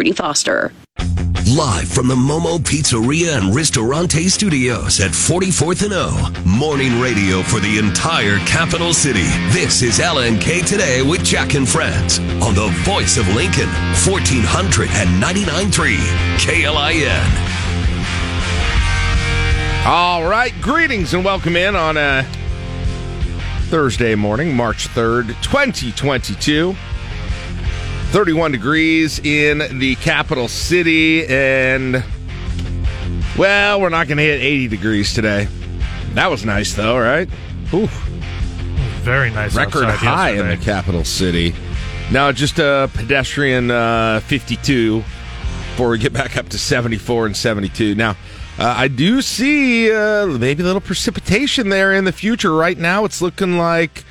Brittany Foster. Live from the Momo Pizzeria and Ristorante Studios at 44th and O. Morning radio for the entire capital city. This is LNK Today with Jack and Friends on the voice of Lincoln, 1499.3 KLIN. All right, greetings and welcome in on a Thursday morning, March 3rd, 2022. 31 degrees in the capital city, and, well, we're not going to hit 80 degrees today. That was nice, though, right? Oof. Very nice. Record high yesterday in the capital city. Now, just a pedestrian 52 before we get back up to 74 and 72. Now, I do see maybe a little precipitation there in the future. Right now, it's looking like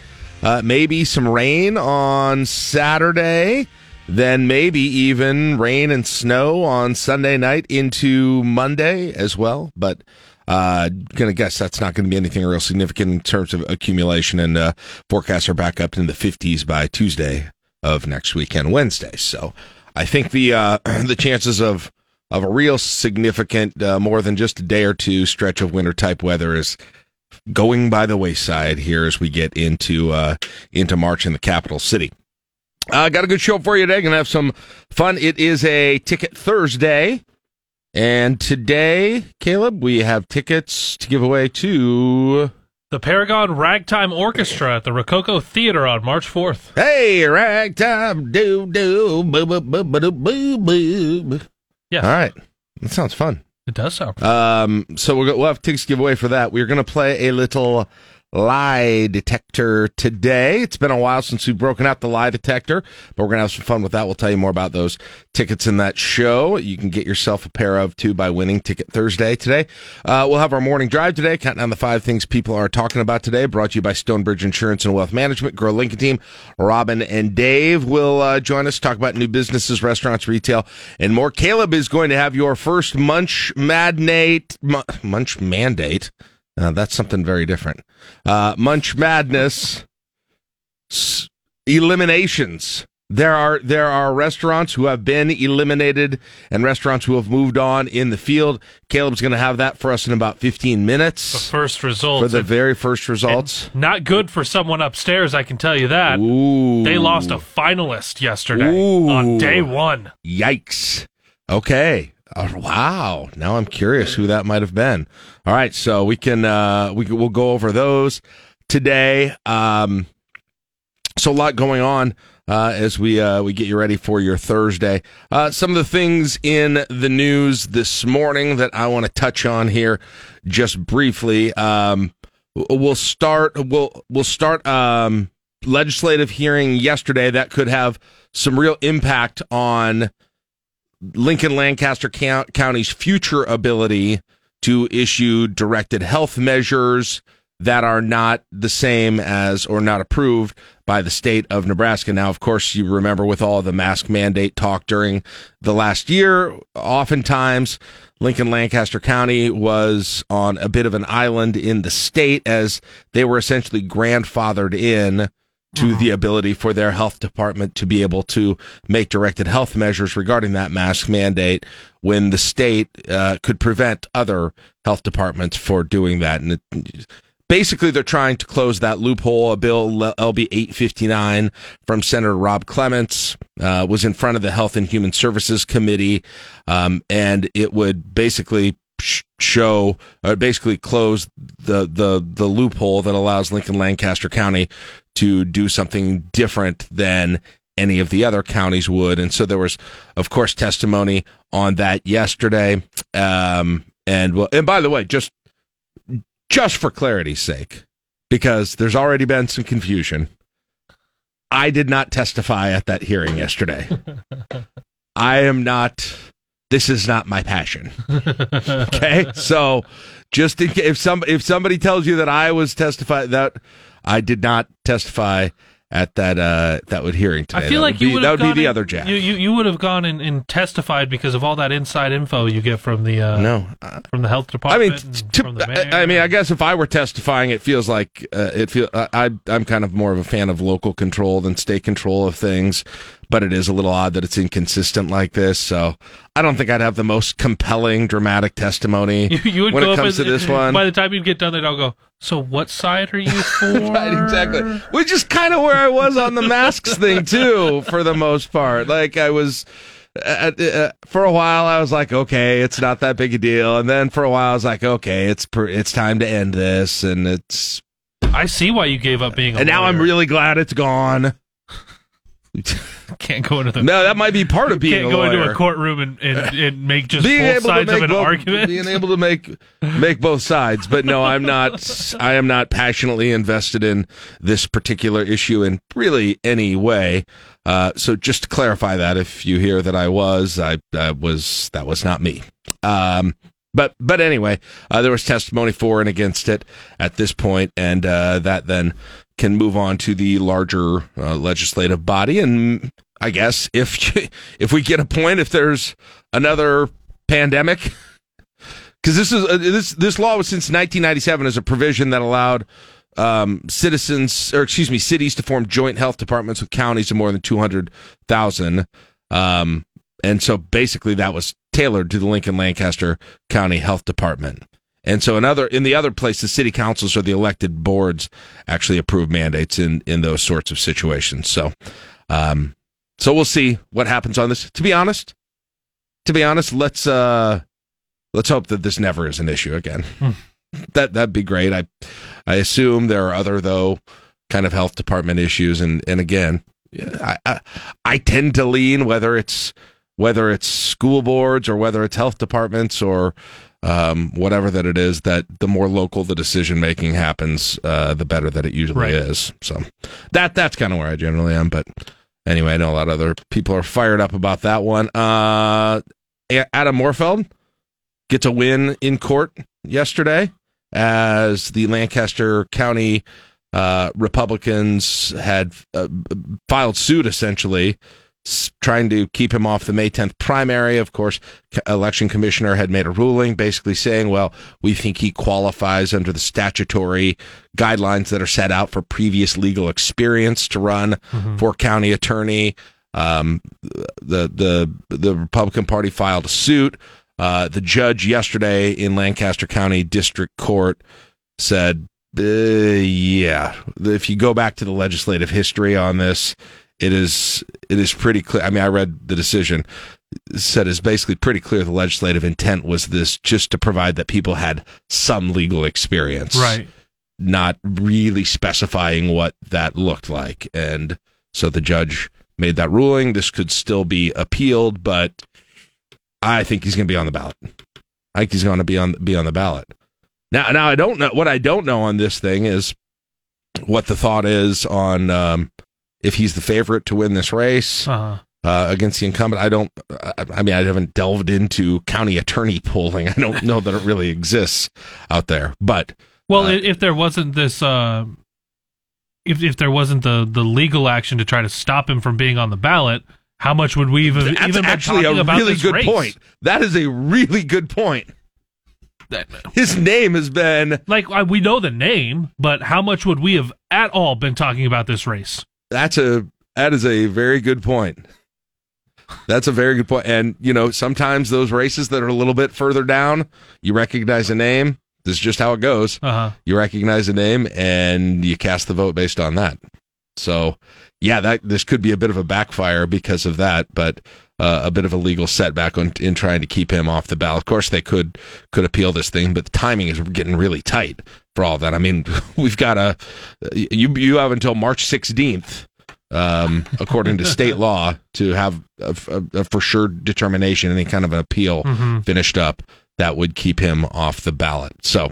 maybe some rain on Saturday. Then maybe even rain and snow on Sunday night into Monday as well. But going to guess that's not going to be anything real significant in terms of accumulation. And forecasts are back up in the 50s by Tuesday of next weekend, Wednesday. So I think the chances of a real significant, more than just a day or two stretch of winter type weather is going by the wayside here as we get into March in the capital city. Got a good show for you today. Going to have some fun. It is a Ticket Thursday. And today, Caleb, we have tickets to give away to the Paragon Ragtime Orchestra at the Rococo Theater on March 4th. Hey, ragtime, doo-doo, boo-boo-boo-boo-boo-boo. Yes. All right. That sounds fun. It does sound fun. So we'll have tickets to give away for that. We're going to play a little lie detector today. It's been a while since we've broken out the lie detector, but we're gonna have some fun with that. We'll tell you more about those tickets in that show. You can get yourself a pair of two by winning Ticket Thursday today. We'll have our morning drive today, counting down the five things people are talking about today, brought to you by Stonebridge Insurance and Wealth Management. Grow Lincoln team Robin and Dave will join us, talk about new businesses, restaurants, retail, and more. Caleb is going to have your first munch mandate. That's something very different. Munch Madness eliminations. There are restaurants who have been eliminated and restaurants who have moved on in the field. Caleb's going to have that for us in about 15 minutes. The first results. For the very first results. Not good for someone upstairs, I can tell you that. Ooh. They lost a finalist yesterday. Ooh. On day one. Yikes. Okay. Oh, wow. Now I'm curious who that might have been. All right, so we'll go over those today. So a lot going on as we get you ready for your Thursday. Some of the things in the news this morning that I want to touch on here just briefly. We'll start legislative hearing yesterday that could have some real impact on Lincoln Lancaster County's future ability to issue directed health measures that are not the same as or not approved by the state of Nebraska. Now, of course, you remember with all the mask mandate talk during the last year, oftentimes Lincoln Lancaster County was on a bit of an island in the state as they were essentially grandfathered in to the ability for their health department to be able to make directed health measures regarding that mask mandate when the state could prevent other health departments for doing that. And basically, they're trying to close that loophole. A bill, LB 859, from Senator Rob Clements was in front of the Health and Human Services Committee, and it would basically show or basically close the loophole that allows Lincoln Lancaster County to do something different than any of the other counties would. And so there was, of course, testimony on that yesterday. And by the way, just for clarity's sake, because there's already been some confusion, I did not testify at that hearing yesterday. This is not my passion. Okay, so just in case, if somebody tells you that I was testifying, that I did not testify at that hearing today. I feel like that would be the other Jack. You would have gone and testified because of all that inside info you get from the from the health department. I mean, from the mayor. I mean, I guess if I were testifying, it feels like I'm kind of more of a fan of local control than state control of things. but it is a little odd that it's inconsistent like this. So I don't think I'd have the most compelling, dramatic testimony you would when it comes to this one. By the time you get done, they'd all go, so what side are you for? Right, exactly. Which is kind of where I was on the masks thing, too, for the most part. Like, I was... for a while, I was like, okay, it's not that big a deal. And then for a while, I was like, okay, it's time to end this. And it's... I see why you gave up being a lawyer. Now I'm really glad it's gone. Can't go into the... No, that might be part of being a lawyer. Can't go into a courtroom and make just both sides of an argument. Being able to make both sides. But no, I am not passionately invested in this particular issue in really any way. So just to clarify that, if you hear that that was not me. But anyway, there was testimony for and against it at this point, and that then can move on to the larger legislative body. And I guess if we get a point, if there's another pandemic, because this law was since 1997 as a provision that allowed cities to form joint health departments with counties of more than 200,000. And so basically that was tailored to the Lincoln Lancaster County Health Department. And so in the other place, the city councils or the elected boards actually approve mandates in those sorts of situations. So, so we'll see what happens on this. To be honest, let's hope that this never is an issue again. That'd be great. I assume there are other, though, kind of health department issues, and again, I tend to lean, whether it's school boards or whether it's health departments or whatever that it is, that the more local the decision making happens, the better that it usually is. So that's kind of where I generally am. But anyway, I know a lot of other people are fired up about that one. Adam Morfeld gets a win in court yesterday as the Lancaster County Republicans had filed suit, essentially trying to keep him off the May 10th primary. Of course, election commissioner had made a ruling basically saying, well, we think he qualifies under the statutory guidelines that are set out for previous legal experience to run for county attorney. The Republican Party filed a suit. The judge yesterday in Lancaster County District Court said, if you go back to the legislative history on this, it is pretty clear. I mean, I read the decision. It said it's basically pretty clear the legislative intent was this just to provide that people had some legal experience, right? Not really specifying what that looked like. And so the judge made that ruling. This could still be appealed, but I think he's going to be on the ballot. I think he's going to be on the ballot. Now I don't know. What I don't know on this thing is what the thought is on if he's the favorite to win this race against the incumbent. I haven't delved into county attorney polling. I don't know that it really exists out there. But if there wasn't this, if there wasn't the legal action to try to stop him from being on the ballot, how much would we even be talking about this race? That's actually a really good point. That is a really good point. His name has been... we know the name, but how much would we have at all been talking about this race? That is a very good point. That's a very good point. And, you know, sometimes those races that are a little bit further down, you recognize a name. This is just how it goes. You recognize a name, and you cast the vote based on that. So... yeah, this could be a bit of a backfire because of that, but a bit of a legal setback in trying to keep him off the ballot. Of course, they could appeal this thing, but the timing is getting really tight for all that. I mean, we've got you have until March 16th, according to state law, to have a for sure determination, any kind of an appeal finished up that would keep him off the ballot. So.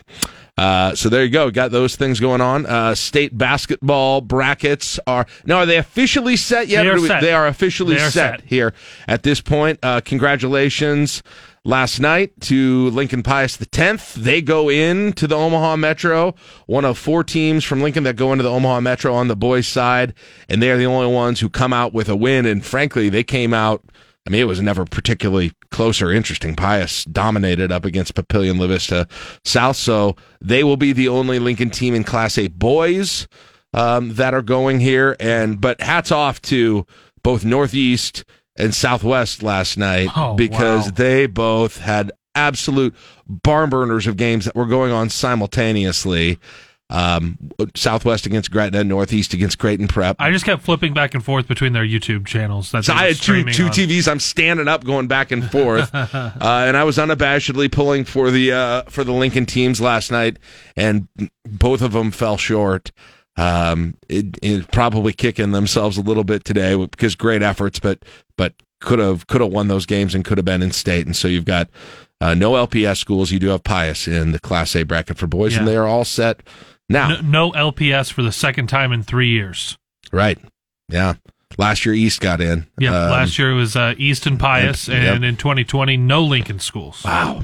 So there you go. Got those things going on. State basketball brackets are they officially set yet? They are officially set here at this point. Congratulations last night to Lincoln Pius X. They go into the Omaha Metro, one of four teams from Lincoln that go into the Omaha Metro on the boys' side, and they are the only ones who come out with a win. And frankly, they came out. I mean, it was never particularly close or interesting. Pius dominated up against Papillion La Vista South, so they will be the only Lincoln team in Class A boys that are going here. But hats off to both Northeast and Southwest last night because they both had absolute barn burners of games that were going on simultaneously. Southwest against Gretna, Northeast against Creighton Prep. I just kept flipping back and forth between their YouTube channels. So I had two TVs. I'm standing up, going back and forth, and I was unabashedly pulling for the Lincoln teams last night, and both of them fell short. It probably kicking themselves a little bit today because great efforts, but could have won those games and could have been in state, and so you've got no LPS schools. You do have Pius in the Class A bracket for boys, and they are all set. Now, no LPS for the second time in 3 years. Right. Yeah. Last year, East got in. Yeah. Last year it was East and Pius, and in 2020, no Lincoln schools. Wow.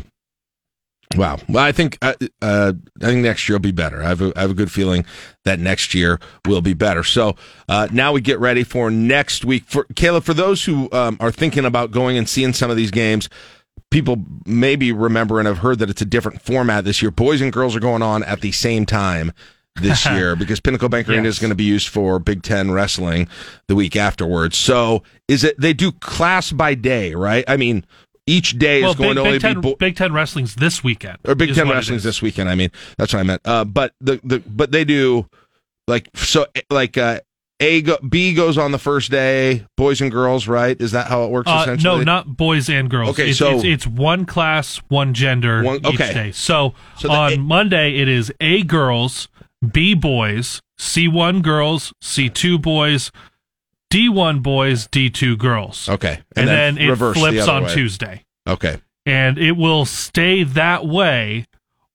Well, I think next year will be better. I have a good feeling that next year will be better. So now we get ready for next week. Caleb, for those who are thinking about going and seeing some of these games, people maybe remember and have heard that it's a different format this year. Boys and girls are going on at the same time this year because Pinnacle Bank Arena is going to be used for Big Ten wrestling the week afterwards. So they do class by day, right? I mean, each day is going to only be Big Ten wrestling's this weekend. Or Big Ten wrestling's this weekend. I mean, that's what I meant. But but they do A B goes on the first day, boys and girls, right? Is that how it works essentially? No, not boys and girls. Okay, it's one class, one gender each day. So on Monday, it is A girls, B boys, C1 girls, C2 boys, D1 boys, D2 girls. Okay. And then it flips on Tuesday. Okay. And it will stay that way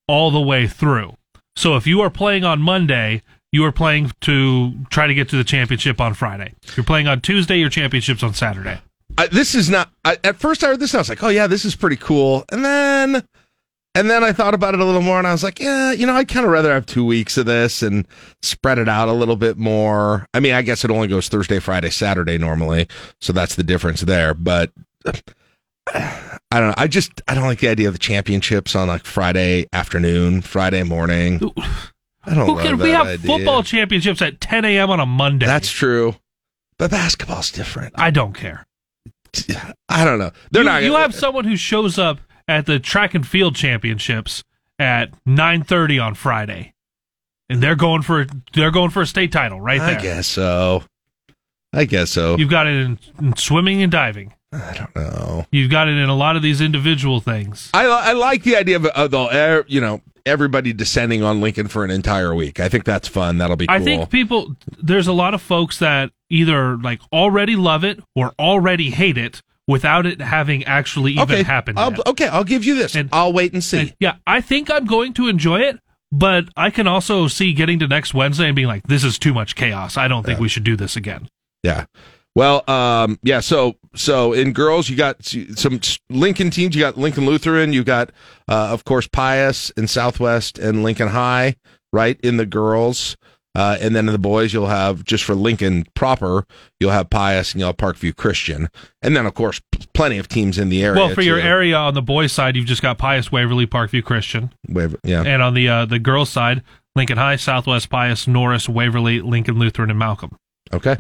all the way through. So if you are playing on Monday, you are playing to try to get to the championship on Friday. You're playing on Tuesday, your championship's on Saturday. At first I heard this and I was like, oh yeah, this is pretty cool. And then I thought about it a little more and I was like, yeah, I'd kind of rather have 2 weeks of this and spread it out a little bit more. I mean, I guess it only goes Thursday, Friday, Saturday normally, so that's the difference there. But I don't know. I don't like the idea of the championships on like Friday afternoon, Friday morning. Ooh. I don't know. We have football championships at 10 a.m. on a Monday. That's true. But basketball's different. I don't care. I don't know. You have someone who shows up at the track and field championships at 9:30 on Friday. And they're going for a state title right there. I guess so. You've got it in swimming and diving. I don't know. You've got it in a lot of these individual things. I like the idea of everybody descending on Lincoln for an entire week. I think that's fun. That'll be cool. I think there's a lot of folks that either like already love it or already hate it without it having actually even happened. I'll give you this. And I'll wait and see. I think I'm going to enjoy it, but I can also see getting to next Wednesday and being like, this is too much chaos. I don't think we should do this again. Yeah. Well, so in girls, you got some Lincoln teams. You got Lincoln Lutheran. You got, of course, Pius and Southwest and Lincoln High, right, in the girls. And then in the boys, you'll have, just for Lincoln proper, you'll have Pius and you'll have Parkview Christian. And then, of course, plenty of teams in the area. Well, for your area on the boys' side, you've just got Pius, Waverly, Parkview Christian. And on the girls' side, Lincoln High, Southwest, Pius, Norris, Waverly, Lincoln Lutheran, and Malcolm. Okay.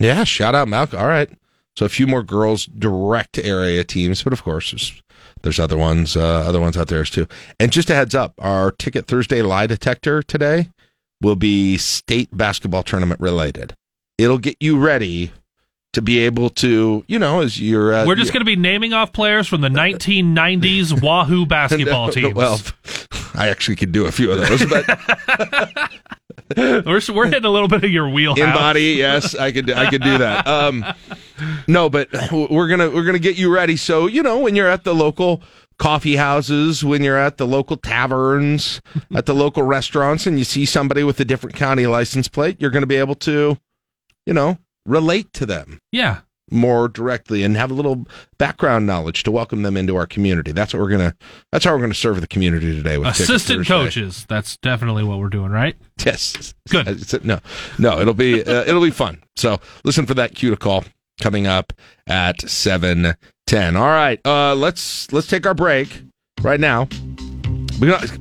Yeah, shout out Malcolm. All right. So a few more girls direct area teams, but of course there's other ones out there too. And just a heads up, our Ticket Thursday lie detector today will be state basketball tournament related. It'll get you ready to be able to, as you're... We're just going to be naming off players from the 1990s Wahoo basketball teams. Well, I actually could do a few of those, but... We're hitting a little bit of your wheelhouse. In body, yes, I could do that. No, but we're gonna get you ready. So when you're at the local coffee houses, when you're at the local taverns, at the local restaurants, and you see somebody with a different county license plate, you're going to be able to, relate to them. Yeah. More directly and have a little background knowledge to welcome them into our community. That's how we're gonna serve the community today with assistant coaches. That's definitely what we're doing, right? Yes. Good. No, it'll be fun. So listen for that cue to call coming up at 7:10. All right, let's take our break right now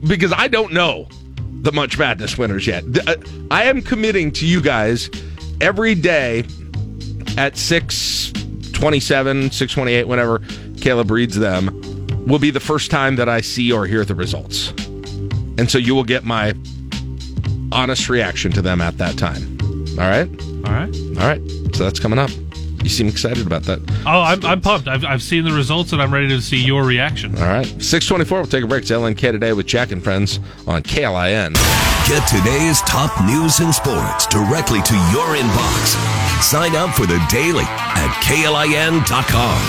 because I don't know the Much Madness winners yet. I am committing to you guys every day. at 6:27, 6:28, whenever Caleb reads them, will be the first time that I see or hear the results. And so you will get my honest reaction to them at that time. All right? All right. All right. So that's coming up. You seem excited about that. Oh, I'm pumped. I've seen the results, and I'm ready to see your reaction. All right. 6:24, we'll take a break. It's LNK Today with Jack and Friends on KLIN. Get today's top news and sports directly to your inbox. Sign up for the daily at KLIN.com.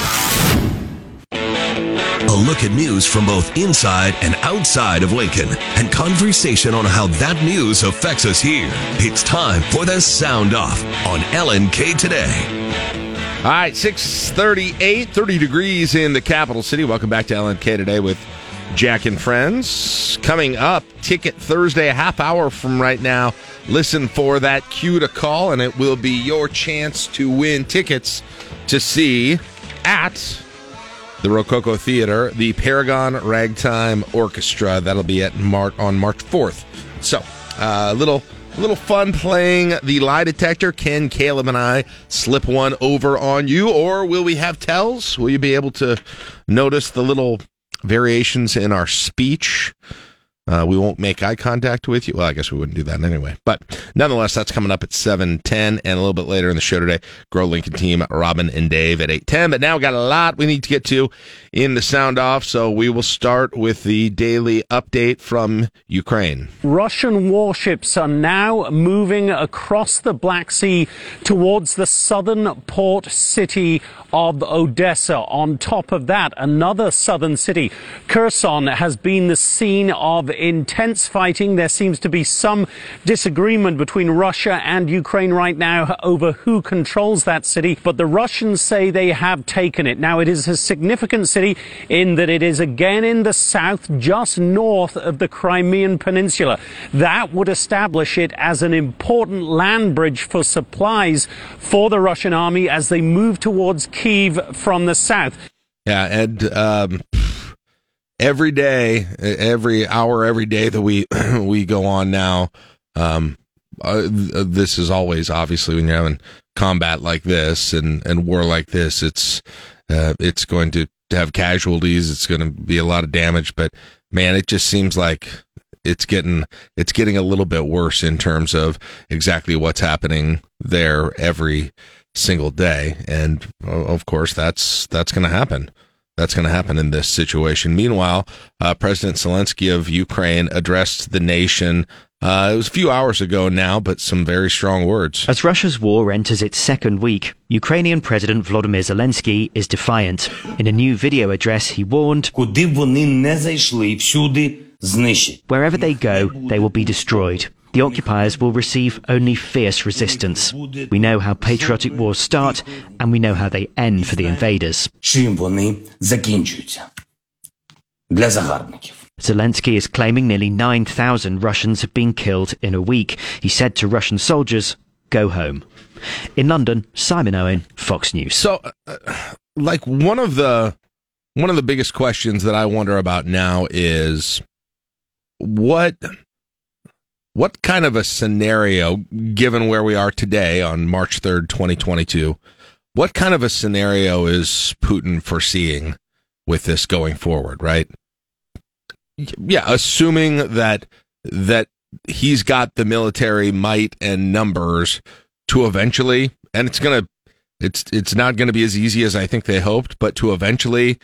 A look at news from both inside and outside of Lincoln, and conversation on how that news affects us here. It's time for the Sound Off on LNK Today. All right, 6:38, 30 degrees in the capital city. Welcome back to LNK Today with Jack and Friends. Coming up, Ticket Thursday, a half hour from right now. Listen for that cue to call, and it will be your chance to win tickets to see at the Rococo Theater the Paragon Ragtime Orchestra. That'll be at on March 4th. So, a little fun playing the lie detector. Can Caleb and I slip one over on you, or will we have tells? Will you be able to notice the little variations in our speech? We won't make eye contact with you. Well, I guess we wouldn't do that anyway. But nonetheless, that's coming up at 7:10, and a little bit later in the show today, Grow Lincoln Team, Robin and Dave at 8:10. But now we got a lot we need to get to in the Sound Off, so we will start with the daily update from Ukraine. Russian warships are now moving across the Black Sea towards the southern port city of Odessa. On top of that, another southern city, Kherson, has been the scene of intense fighting. There seems to be some disagreement between Russia and Ukraine right now over who controls that city, but the Russians say they have taken it. Now, it is a significant city in that it is again in the south, just north of the Crimean Peninsula. That would establish it as an important land bridge for supplies for the Russian army as they move towards Kyiv from the south. Yeah, and every day, every hour, every day that we go on now, this is always, obviously, when you're having combat like this and war like this, it's going to have casualties. It's going to be a lot of damage. But man, it just seems like it's getting a little bit worse in terms of exactly what's happening there every single day. And of course, that's going to happen. That's going to happen in this situation. Meanwhile, President Zelensky of Ukraine addressed the nation. It was a few hours ago now, but some very strong words. As Russia's war enters its second week, Ukrainian President Volodymyr Zelensky is defiant. In a new video address, he warned, wherever they go, they will be destroyed. The occupiers will receive only fierce resistance. We know how patriotic wars start, and we know how they end for the invaders. Zelensky is claiming nearly 9,000 Russians have been killed in a week. He said to Russian soldiers, go home. In London, Simon Owen, Fox News. So, one of the biggest questions that I wonder about now is what kind of a scenario, given where we are today on March 3rd, 2022, what kind of a scenario is Putin foreseeing with this going forward, right? Yeah, assuming that he's got the military might and numbers to eventually, and it's not going to be as easy as I think they hoped, but to eventually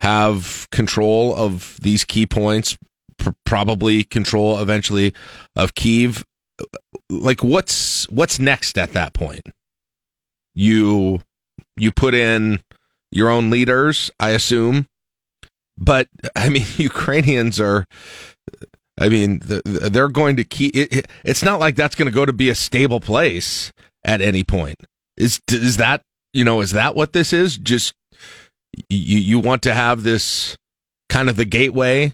have control of these key points, probably control eventually of Kyiv. Like, what's next at that point? You put in your own leaders, I assume, but I mean, Ukrainians are, I mean, they're going to keep it. It's not like that's going to go to be a stable place at any point. Is that, you know, is that what this is? Just you want to have this kind of the gateway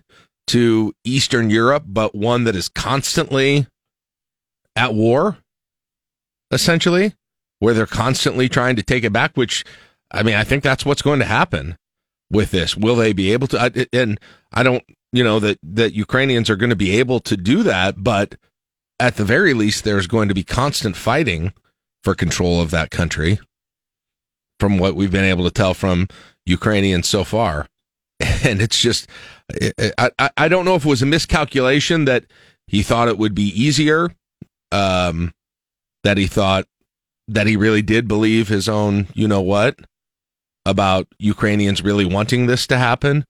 to Eastern Europe, but one that is constantly at war, essentially, where they're constantly trying to take it back, which, I mean, I think that's what's going to happen with this. Will they be able to? And I don't, you know, that Ukrainians are going to be able to do that, but at the very least, there's going to be constant fighting for control of that country from what we've been able to tell from Ukrainians so far. And it's just, I don't know if it was a miscalculation that he thought it would be easier, that he thought that he really did believe his own, you know what, about Ukrainians really wanting this to happen,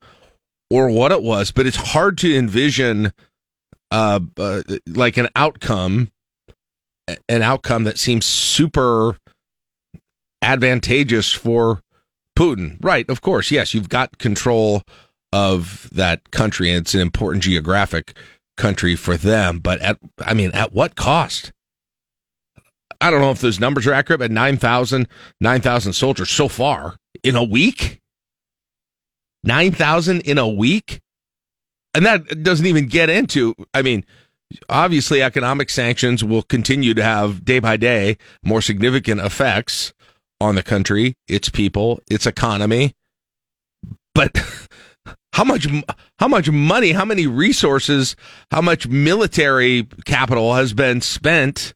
or what it was. But it's hard to envision like an outcome that seems super advantageous for Putin. Right, of course, yes, you've got control of that country, and it's an important geographic country for them, but at what cost? I don't know if those numbers are accurate, but 9,000 soldiers so far in a week. 9,000 in a week? And that doesn't even get into, obviously economic sanctions will continue to have day by day more significant effects on the country, its people, its economy. But how much money, how many resources, how much military capital has been spent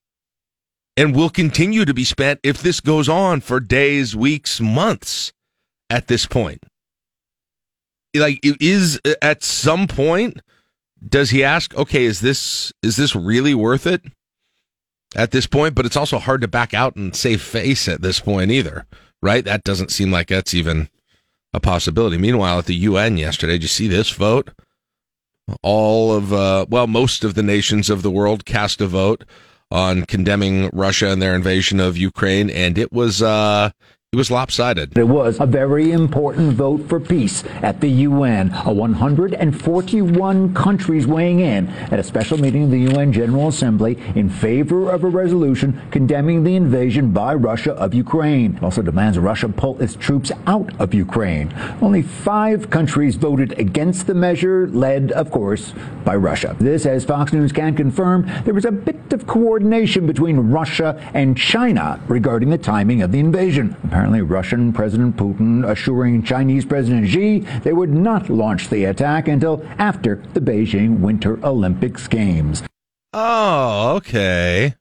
and will continue to be spent if this goes on for days, weeks, months at this point? Like, it is at some point, does he ask, okay, is this really worth it at this point? But it's also hard to back out and save face at this point either, right? That doesn't seem like that's even a possibility. Meanwhile, at the UN yesterday, did you see this vote? Most of the nations of the world cast a vote on condemning Russia and their invasion of Ukraine, and it was lopsided. It was a very important vote for peace at the UN. 141 countries weighing in at a special meeting of the UN General Assembly in favor of a resolution condemning the invasion by Russia of Ukraine. It also demands Russia pull its troops out of Ukraine. Only 5 countries voted against the measure, led, of course, by Russia. This, as Fox News can confirm, there was a bit of coordination between Russia and China regarding the timing of the invasion. Apparently, Russian President Putin assuring Chinese President Xi they would not launch the attack until after the Beijing Winter Olympics Games. Oh, okay.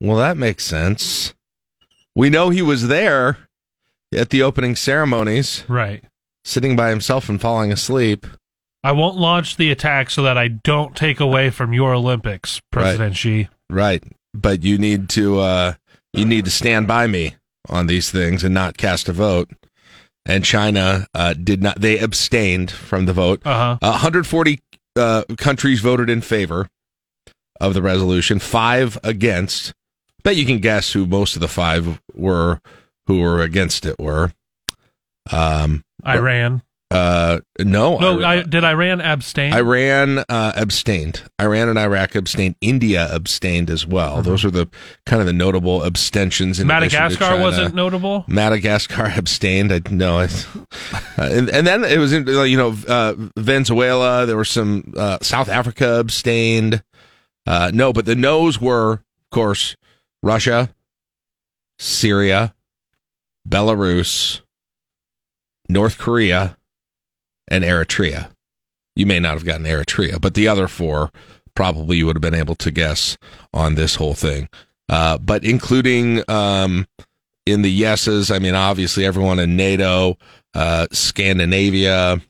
Well, that makes sense. We know he was there at the opening ceremonies. Right. Sitting by himself and falling asleep. I won't launch the attack so that I don't take away from your Olympics, President Xi. Right. But you need to stand by me on these things and not cast a vote. And China did not. They abstained from the vote. 140 countries voted in favor of the resolution, 5 against. Bet you can guess who most of the 5 were who were against it were. Iran. Did Iran abstain? Iran abstained. Iran and Iraq abstained. India abstained as well. Mm-hmm. Those are the kind of the notable abstentions. Madagascar wasn't notable. Madagascar abstained. And then it was Venezuela. There were some South Africa abstained. But the no's were, of course, Russia, Syria, Belarus, North Korea, and Eritrea. You may not have gotten Eritrea, but the other 4 probably you would have been able to guess on this whole thing. But including in the yeses, obviously everyone in NATO, Scandinavia,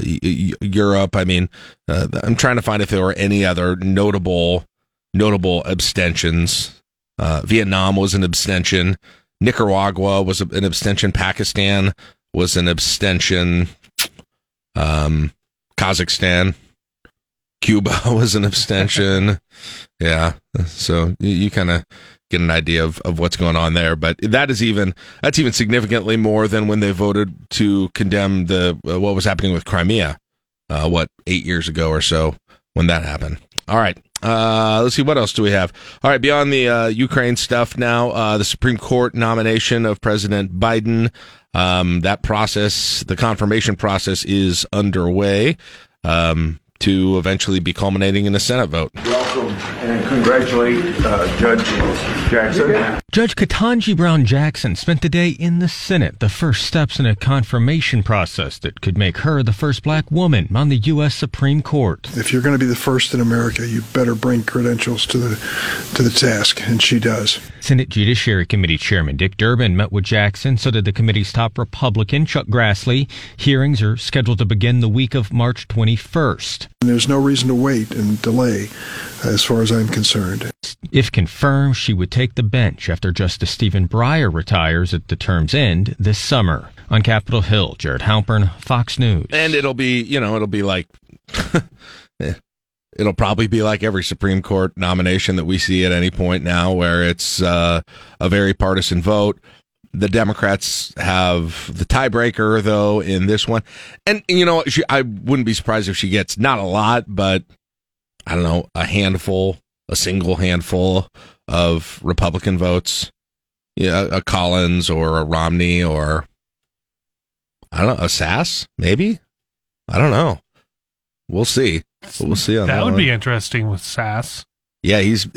Europe. I'm trying to find if there were any other notable abstentions. Vietnam was an abstention. Nicaragua was an abstention. Pakistan was an abstention. Kazakhstan, Cuba was an abstention. Yeah. So you kind of get an idea of what's going on there, but that's even significantly more than when they voted to condemn what was happening with Crimea, 8 years ago or so when that happened. All right. Let's see, what else do we have? All right, beyond the Ukraine stuff now, the Supreme Court nomination of President Biden, that process, the confirmation process, is underway to eventually be culminating in a Senate vote. Welcome and congratulate Judge Jackson. Judge Ketanji Brown Jackson spent the day in the Senate, the first steps in a confirmation process that could make her the first black woman on the U.S. Supreme Court. If you're going to be the first in America, you better bring credentials to the task, and she does. Senate Judiciary Committee Chairman Dick Durbin met with Jackson, so did the committee's top Republican, Chuck Grassley. Hearings are scheduled to begin the week of March 21st. And there's no reason to wait and delay, as far as I'm concerned. If confirmed, she would take the bench after Justice Stephen Breyer retires at the term's end this summer. On Capitol Hill, Jared Halpern, Fox News. And it'll be, you know, it'll be like... It'll probably be like every Supreme Court nomination that we see at any point now, where it's a very partisan vote. The Democrats have the tiebreaker, though, in this one. And, you know, I wouldn't be surprised if she gets not a lot, but, I don't know, a handful, a single handful of Republican votes. Yeah, a Collins or a Romney or, I don't know, a Sass, maybe? I don't know. We'll see. We'll see on that would be interesting with Sass. Yeah, he's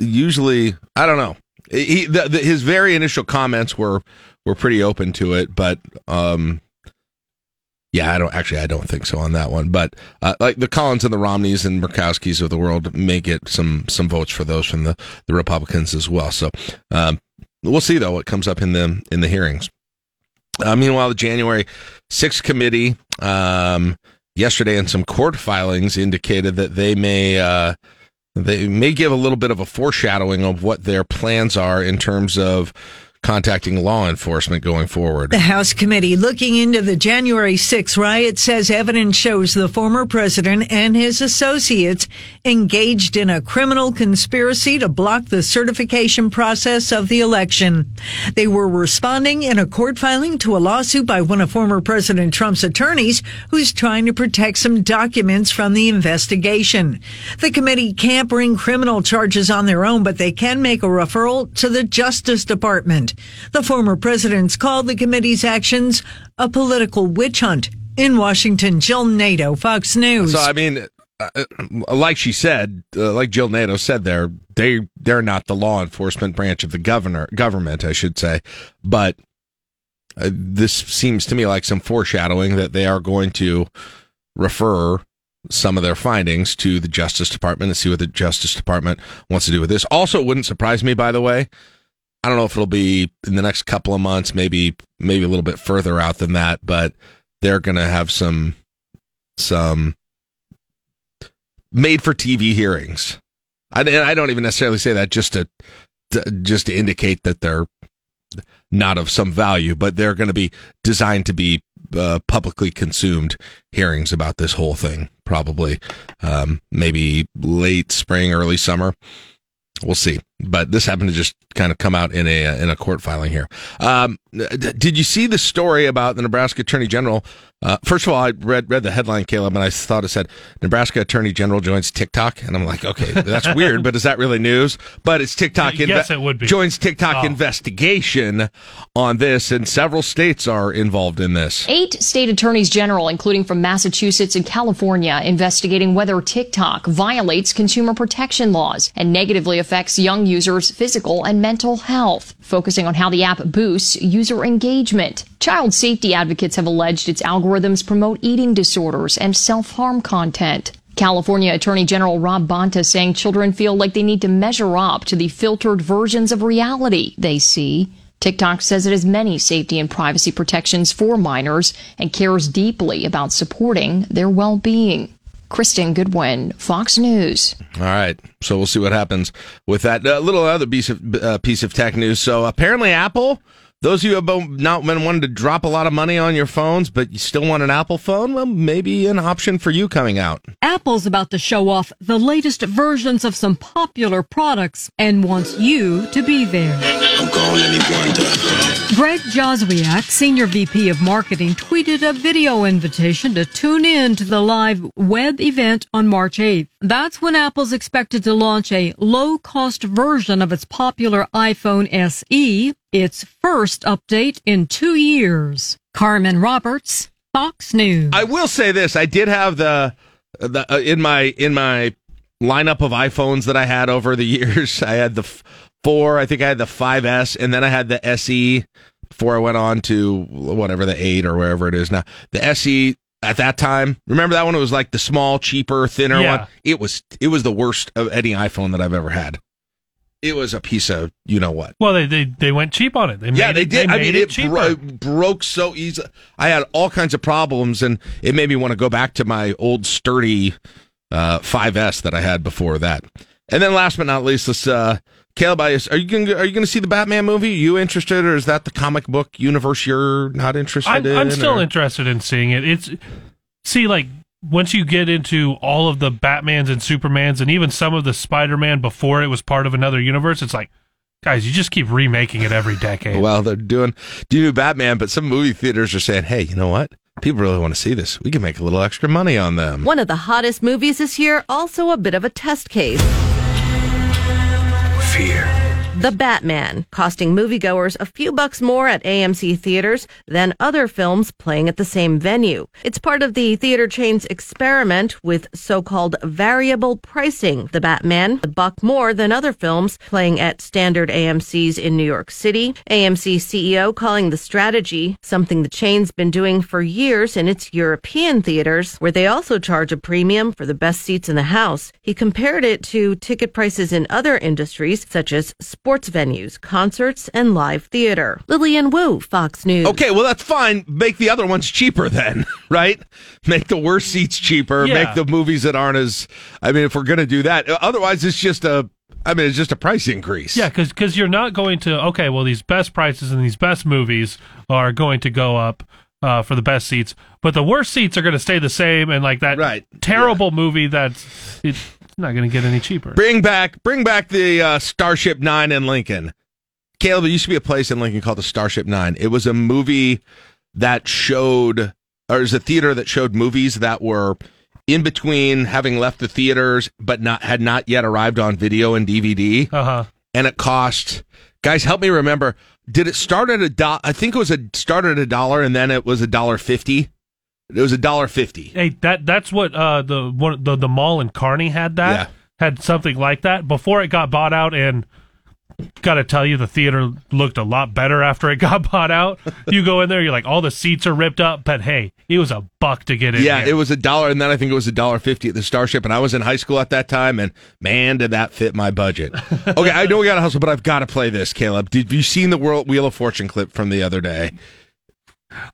usually, I don't know. His very initial comments were pretty open to it, but yeah, I don't think so on that one. But like the Collins and the Romneys and Murkowskis of the world may get some votes for those from the Republicans as well. So we'll see though what comes up in the hearings. Meanwhile, the January 6th committee. Yesterday, in some court filings, indicated that they may give a little bit of a foreshadowing of what their plans are in terms of contacting law enforcement going forward. The House committee looking into the January 6th riot says evidence shows the former president and his associates engaged in a criminal conspiracy to block the certification process of the election. They were responding in a court filing to a lawsuit by one of former President Trump's attorneys who's trying to protect some documents from the investigation. The committee can't bring criminal charges on their own, but they can make a referral to the Justice Department. The former president's called the committee's actions a political witch hunt. In Washington, Jill Nadeau, Fox News. So, I mean, like she said, like Jill Nadeau said there, they're not the law enforcement branch of the government, I should say. But this seems to me like some foreshadowing that they are going to refer some of their findings to the Justice Department and see what the Justice Department wants to do with this. Also, it wouldn't surprise me, by the way. I don't know if it'll be in the next couple of months, maybe a little bit further out than that, but they're going to have some made-for-TV hearings. I don't even necessarily say that just to indicate that they're not of some value, but they're going to be designed to be publicly consumed hearings about this whole thing, probably maybe late spring, early summer. We'll see. But this happened to just kind of come out in a court filing here. Did you see the story about the Nebraska Attorney General? First of all, I read the headline, Caleb, and I thought it said Nebraska Attorney General joins TikTok. And I'm like, okay, that's weird, but is that really news? But it's TikTok. Yes, it would be. Joins TikTok investigation on this, and several states are involved in this. 8 state attorneys general, including from Massachusetts and California, investigating whether TikTok violates consumer protection laws and negatively affects young users' physical and mental health, focusing on how the app boosts user engagement. Child safety advocates have alleged its algorithms promote eating disorders and self-harm content. California Attorney General Rob Bonta saying children feel like they need to measure up to the filtered versions of reality they see. TikTok says it has many safety and privacy protections for minors and cares deeply about supporting their well-being. Kristen Goodwin, Fox News. All right, so we'll see what happens with that. A little other piece of tech news. So apparently Apple, those of you who have not been wanting to drop a lot of money on your phones, but you still want an Apple phone, well, maybe an option for you coming out. Apple's about to show off the latest versions of some popular products and wants you to be there. I'm going to Greg Joswiak, Senior VP of Marketing, tweeted a video invitation to tune in to the live web event on March 8th. That's when Apple's expected to launch a low-cost version of its popular iPhone SE, its first update in 2 years. Carmen Roberts, Fox News. I will say this: I did have the in my lineup of iPhones that I had over the years. I had the 4, I think I had the 5S, and then I had the SE before I went on to whatever the 8 or wherever it is now. The SE at that time, remember that one? It was like the small, cheaper, thinner one. It was the worst of any iPhone that I've ever had. It was a piece of, you know what. Well, they went cheap on it. They did. It broke so easily. I had all kinds of problems, and it made me want to go back to my old sturdy 5S that I had before that. And then last but not least, let's, Caleb, are you going to see the Batman movie? Are you interested, or is that the comic book universe you're not interested in? I'm still interested in seeing it. Once you get into all of the Batmans and Supermans and even some of the Spider-Man before it was part of another universe, it's like, guys, you just keep remaking it every decade. Well, they're doing Batman, but some movie theaters are saying, hey, you know what? People really want to see this. We can make a little extra money on them. One of the hottest movies this year, also a bit of a test case. Fear. The Batman, costing moviegoers a few bucks more at AMC theaters than other films playing at the same venue. It's part of the theater chain's experiment with so-called variable pricing. The Batman, a buck more than other films playing at standard AMCs in New York City. AMC CEO calling the strategy something the chain's been doing for years in its European theaters, where they also charge a premium for the best seats in the house. He compared it to ticket prices in other industries, such as sports venues, concerts, and live theater. Lillian Wu, Fox News. Okay, well, that's fine. Make the other ones cheaper then, right? Make the worst seats cheaper. Yeah. Make the movies that aren't as... I mean, if we're going to do that. Otherwise, it's just a price increase. Yeah, because you're not going to... Okay, well, these best prices and these best movies are going to go up for the best seats, but the worst seats are going to stay the same, and like that terrible movie that's... Not going to get any cheaper. Bring back the Starship Nine in Lincoln. Caleb, there used to be a place in Lincoln called the Starship Nine. It was a movie that showed, or it was a theater that showed movies that were in between having left the theaters, but had not yet arrived on video and DVD. Uh-huh. And it cost, guys, help me remember. Did it start at I think it was started at $1, and then it was $1.50. It was $1.50. Hey, that's what the mall in Kearney had that. Yeah. Had something like that before it got bought out, and gotta tell you, the theater looked a lot better after it got bought out. You go in there, you're like, all the seats are ripped up, but hey, it was a buck to get in. Yeah, here. It was $1, and then I think it was $1.50 at the Starship, and I was in high school at that time, and man, did that fit my budget. Okay, I know we gotta hustle, but I've gotta play this, Caleb. Have you seen the Wheel of Fortune clip from the other day?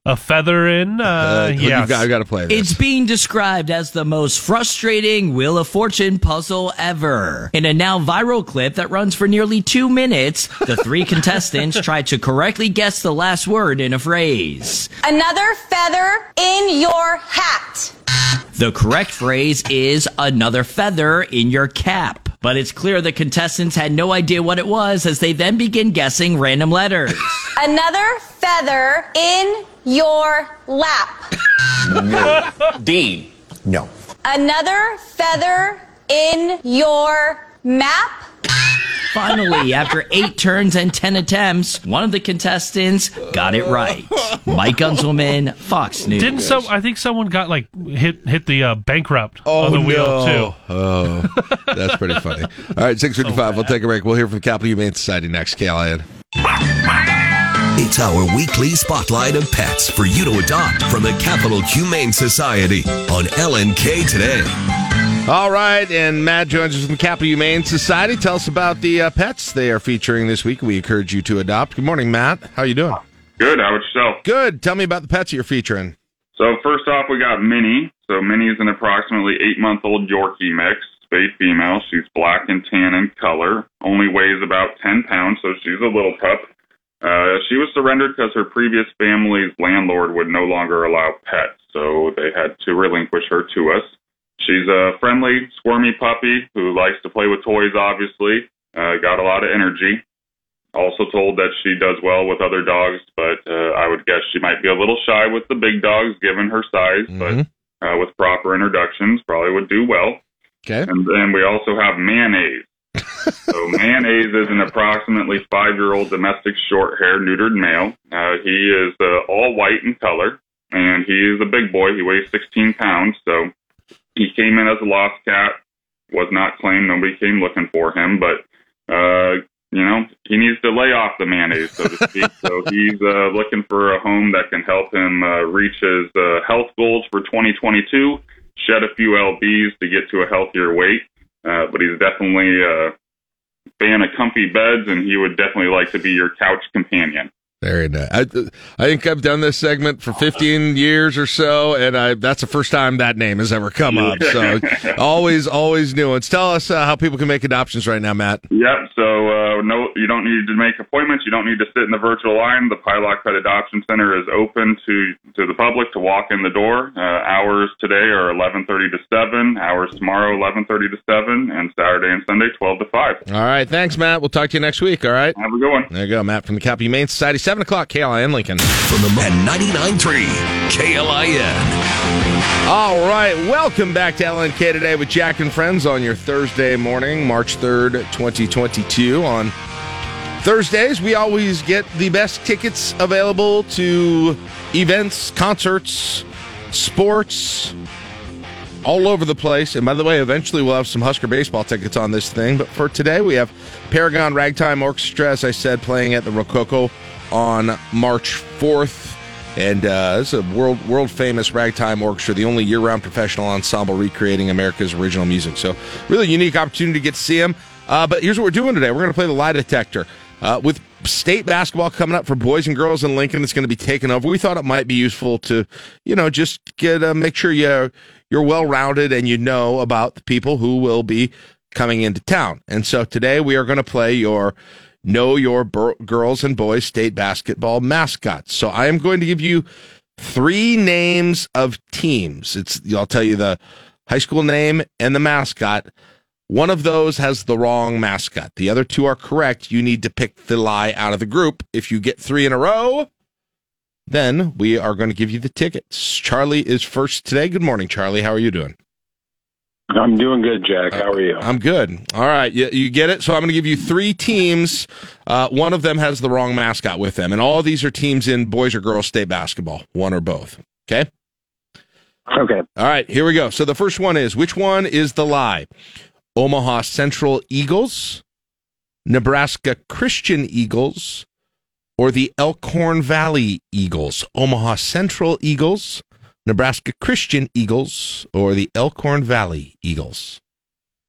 A feather in, yes. I've got to play this. It's being described as the most frustrating Wheel of Fortune puzzle ever. In a now viral clip that runs for nearly 2 minutes, the three contestants try to correctly guess the last word in a phrase. Another feather in your hat. The correct phrase is another feather in your cap. But it's clear the contestants had no idea what it was as they then begin guessing random letters. Another feather in your lap. No. D. No. Another feather in your map. Finally, after 8 turns and 10 attempts, one of the contestants got it right. Mike Gunzelman, Fox News. I think someone got like hit the bankrupt on the wheel too. Oh, that's pretty funny. All right, 6:55. We'll take a break. We'll hear from Capital Humane Society next. KLIN. It's our weekly spotlight of pets for you to adopt from the Capital Humane Society on LNK today. All right, and Matt joins us from Capital Humane Society. Tell us about the pets they are featuring this week. We encourage you to adopt. Good morning, Matt. How are you doing? Good. How about yourself? Good. Tell me about the pets that you're featuring. So first off, we got Minnie. So Minnie is an approximately 8-month-old Yorkie mix, spayed female. She's black and tan in color. Only weighs about 10 pounds, so she's a little pup. She was surrendered because her previous family's landlord would no longer allow pets, so they had to relinquish her to us. She's a friendly, squirmy puppy who likes to play with toys, obviously. Got a lot of energy. Also told that she does well with other dogs, but I would guess she might be a little shy with the big dogs, given her size. Mm-hmm. But with proper introductions, probably would do well. Okay. And then we also have Mayonnaise. So Mayonnaise is an approximately 5-year-old domestic short-haired neutered male. He is all white in color, and he is a big boy. He weighs 16 pounds, so... He came in as a lost cat, was not claimed. Nobody came looking for him, but, he needs to lay off the mayonnaise, so to speak. So he's looking for a home that can help him reach his health goals for 2022, shed a few LBs to get to a healthier weight. But he's definitely fan of comfy beds, and he would definitely like to be your couch companion. Very nice. I think I've done this segment for 15 years or so, and that's the first time that name has ever come up. So always nuance. Tell us how people can make adoptions right now, Matt. Yep. So no, you don't need to make appointments. You don't need to sit in the virtual line. The Pylock Pet Adoption Center is open to the public to walk in the door. Hours today are 11:30 to 7. Hours tomorrow 11:30 to 7, and Saturday and Sunday 12 to 5. All right. Thanks, Matt. We'll talk to you next week. All right. Have a good one. There you go, Matt from the Capital Humane Society. 7 o'clock, KLIN Lincoln. From the 99.3, KLIN. All right, welcome back to LNK Today with Jack and Friends on your Thursday morning, March 3rd, 2022. On Thursdays, we always get the best tickets available to events, concerts, sports, all over the place. And by the way, eventually we'll have some Husker baseball tickets on this thing. But for today, we have Paragon Ragtime Orchestra, as I said, playing at the Rococo on March 4th, and this is a world-famous ragtime orchestra, the only year-round professional ensemble recreating America's original music. So really unique opportunity to get to see them. But here's what we're doing today. We're going to play the lie detector. With state basketball coming up for boys and girls in Lincoln, it's going to be taken over. We thought it might be useful to, just get make sure you're well-rounded and you know about the people who will be coming into town. And so today we are going to play your girls and boys state basketball mascots. So I am going to give you three names of teams. I'll tell you the high school name and the mascot. One of those has the wrong mascot. The other two are correct. You need to pick the lie out of the group. If you get three in a row, then we are going to give you the tickets. Charlie is first today. Good morning, Charlie. How are you doing? I'm doing good, Jack. How are you? I'm good. All right. You get it? So I'm going to give you three teams. One of them has the wrong mascot with them. And all these are teams in boys or girls state basketball, one or both. Okay? Okay. All right. Here we go. So the first one is, which one is the lie? Omaha Central Eagles, Nebraska Christian Eagles, or the Elkhorn Valley Eagles? Omaha Central Eagles, Nebraska Christian Eagles, or the Elkhorn Valley Eagles?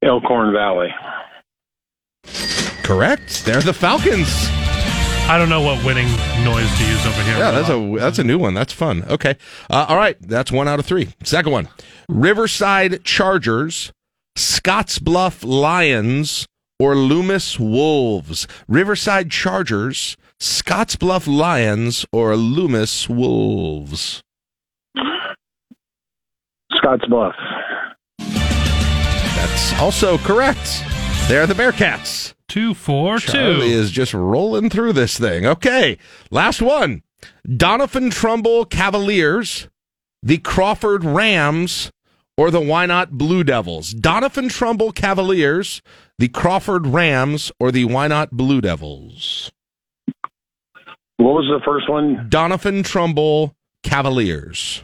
Elkhorn Valley. Correct. They're the Falcons. I don't know what winning noise to use over here. Yeah, that's a new one. That's fun. Okay. All right. That's one out of three. Second one. Riverside Chargers, Scottsbluff Lions, or Loomis Wolves? Riverside Chargers, Scottsbluff Lions, or Loomis Wolves? Scottsbluff. That's also correct. They're the Bearcats. 2-4-2. Charlie is just rolling through this thing. Okay, last one. Donovan Trumbull Cavaliers, the Crawford Rams, or the Why Not Blue Devils? Donovan Trumbull Cavaliers, the Crawford Rams, or the Why Not Blue Devils? What was the first one? Donovan Trumbull Cavaliers.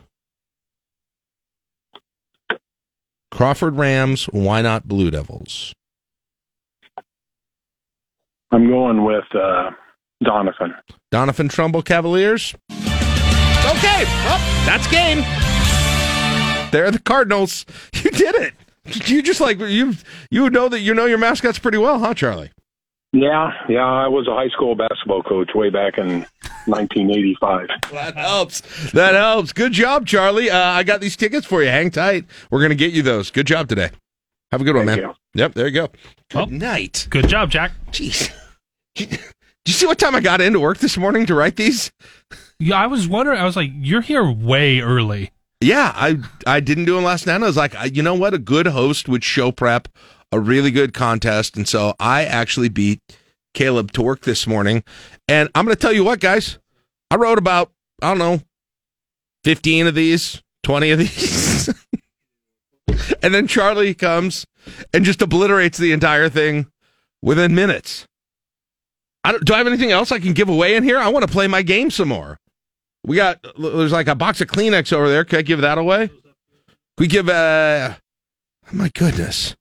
Crawford Rams, Why Not Blue Devils? I'm going with Donovan. Donovan Trumbull Cavaliers? Okay, oh, that's game. They're the Cardinals. You did it. You just you know that you know your mascots pretty well, huh, Charlie? Yeah, I was a high school basketball coach way back in 1985. That helps. Good job, Charlie. I got these tickets for you. Hang tight. We're going to get you those. Good job today. Have a good one, man. Thank you. Yep, there you go. Good night. Good job, Jack. Jeez. Did you see what time I got into work this morning to write these? Yeah, I was wondering. I was like, you're here way early. Yeah, I didn't do them last night. I was like, you know what? A good host would show prep a really good contest, and so I actually beat Caleb to work this morning. And I'm going to tell you what, guys, I wrote about, 15 of these, 20 of these. And then Charlie comes and just obliterates the entire thing within minutes. Do I have anything else I can give away in here? I want to play my game some more. There's like a box of Kleenex over there. Can I give that away? We give, my goodness.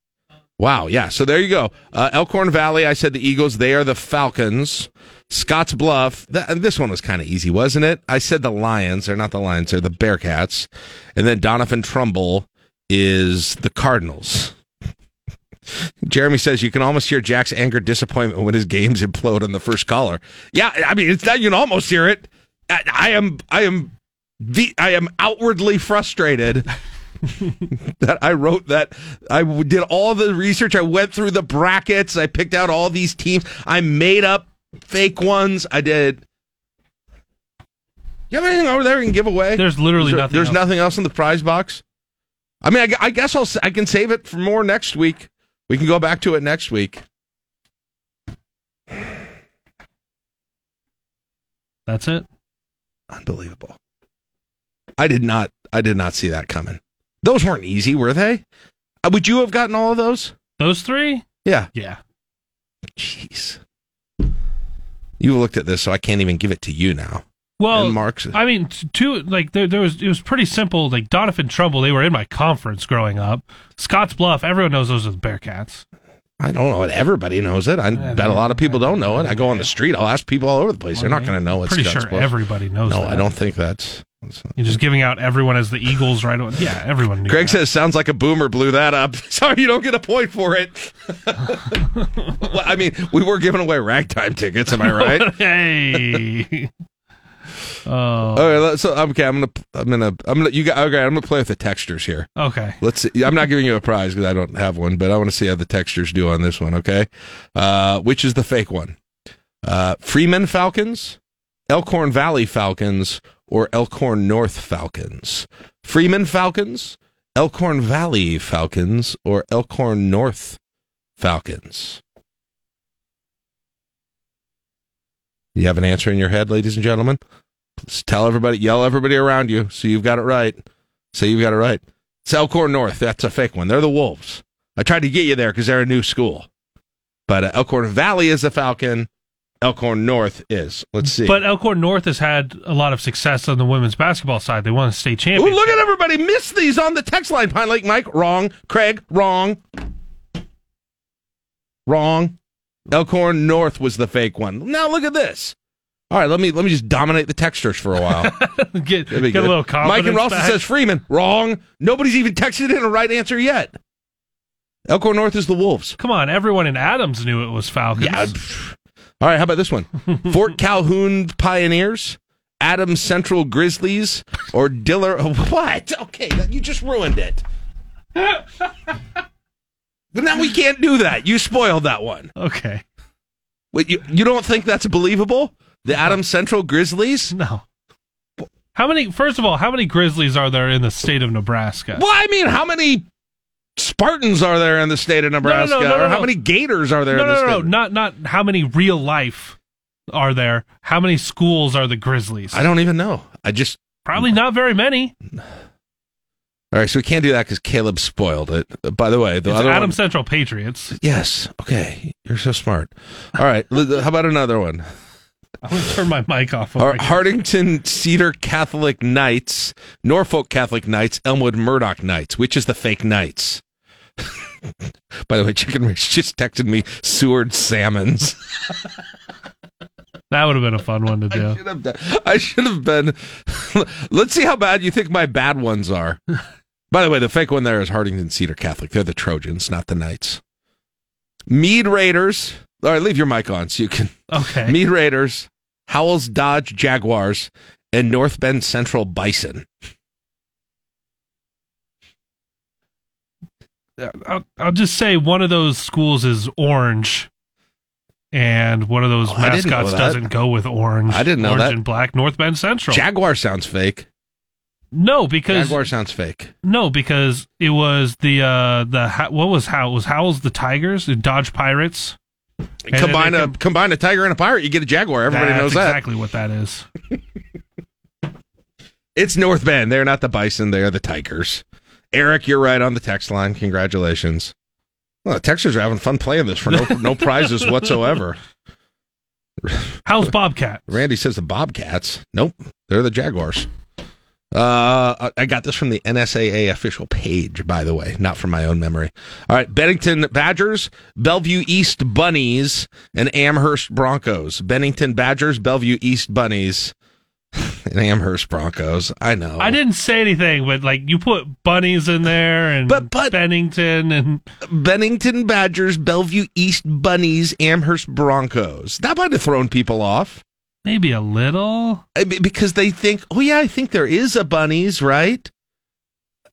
Wow, yeah, so there you go. Elkhorn Valley, I said the Eagles. They are the Falcons. Scottsbluff, this one was kind of easy, wasn't it? I said the Lions. They're not the Lions. They're the Bearcats. And then Donovan Trumbull is the Cardinals. Jeremy says you can almost hear Jack's anger, disappointment when his games implode on the first caller. Yeah, I mean, it's that you can almost hear it. I am outwardly frustrated that I wrote that. I did all the research. I went through the brackets. I picked out all these teams. I made up fake ones. I did. You have anything over there we can give away? There's literally nothing. There's nothing else in the prize box. I mean, I guess I can save it for more next week. We can go back to it next week. That's it. Unbelievable. I did not see that coming. Those weren't easy, were they? Would you have gotten all of those? Those three? Yeah. Yeah. Jeez. You looked at this, so I can't even give it to you now. Well, Mark's. I mean, two, like there was, it was pretty simple. Like Donovan Trumbull, they were in my conference growing up. Scottsbluff, everyone knows those are the Bearcats. I don't know it. Everybody knows it. I bet a lot of people don't know it. I go on the street, I'll ask people all over the place. They're not going to know it's Scottsbluff. Pretty sure everybody knows that. No, I don't think that's. You're just giving out everyone as the Eagles right away. Yeah, everyone knew Greg that. Says, sounds like a boomer blew that up. Sorry, you don't get a point for it. Well, I mean, we were giving away ragtime tickets, am I right? Hey. Oh. Okay, so okay, I'm gonna. You got okay. I'm gonna play with the textures here. Okay. Let's see. I'm not giving you a prize because I don't have one, but I want to see how the textures do on this one. Okay. Which is the fake one? Freeman Falcons, Elkhorn Valley Falcons, or Elkhorn North Falcons? Freeman Falcons, Elkhorn Valley Falcons, or Elkhorn North Falcons? You have an answer in your head, ladies and gentlemen? Just tell everybody, yell everybody around you, so you've got it right. Say you've got it right. It's Elkhorn North. That's a fake one. They're the Wolves. I tried to get you there because they're a new school. But Elkhorn Valley is the Falcon. Elkhorn North is. Let's see. But Elkhorn North has had a lot of success on the women's basketball side. They won a state championship. Ooh, look at everybody. Missed these on the text line. Pine Lake Mike, wrong. Craig, wrong. Wrong. Elkhorn North was the fake one. Now look at this. All right, let me just dominate the textures for a while. get a little confidence. Mike and Ralston says Freeman. Wrong. Nobody's even texted in a right answer yet. Elkhorn North is the Wolves. Come on, everyone in Adams knew it was Falcons. Yeah. All right, how about this one? Fort Calhoun Pioneers, Adams Central Grizzlies, or Diller... What? Okay, you just ruined it. But now we can't do that. You spoiled that one. Okay. Wait, you don't think that's believable? The Adams Central Grizzlies? No. First of all, how many Grizzlies are there in the state of Nebraska? Well, I mean, how many Spartans are there in the state of Nebraska? No. Or how many Gators are there in the state? Not how many real life are there. How many schools are the Grizzlies? I don't even know. Probably not very many. All right, so we can't do that because Caleb spoiled it. By the way, it's Adam Central Patriots. Yes. Okay. You're so smart. All right. How about another one? I'm going to turn my mic off. All right, Hardington Cedar Catholic Knights, Norfolk Catholic Knights, Elmwood Murdoch Knights. Which is the fake Knights? By the way, Chicken Rich just texted me Seward Salmons. That would have been a fun one to do. I should have been. Let's see how bad you think my bad ones are. By the way, the fake one there is Hardington Cedar Catholic. They're the Trojans, not the Knights. Meade Raiders. All right, leave your mic on so you can. Okay. Meade Raiders, Howells Dodge Jaguars, and North Bend Central Bison. I'll just say one of those schools is orange. And one of those mascots doesn't go with orange. I didn't know orange that. And black. North Bend Central. Jaguar sounds fake. No, because it was what was Howells the Tigers, the Dodge Pirates. Combine a tiger and a pirate, you get a jaguar. Everybody knows that. That's exactly what that is. It's North Bend. They're not the Bison. They are the Tigers. Eric, you're right on the text line. Congratulations. Well, the Texans are having fun playing this for no prizes whatsoever. How's Bobcat? Randy says the Bobcats. Nope, they're the Jaguars. I got this from the NSAA official page, by the way, not from my own memory. All right, Bennington Badgers, Bellevue East Bunnies, and Amherst Broncos. Bennington Badgers, Bellevue East Bunnies. and Amherst Broncos. I know. I didn't say anything, but like you put bunnies in there and but Bennington and Bennington Badgers, Bellevue East Bunnies, Amherst Broncos. That might have thrown people off. Maybe a little. Because they think, oh yeah, I think there is a bunnies, right?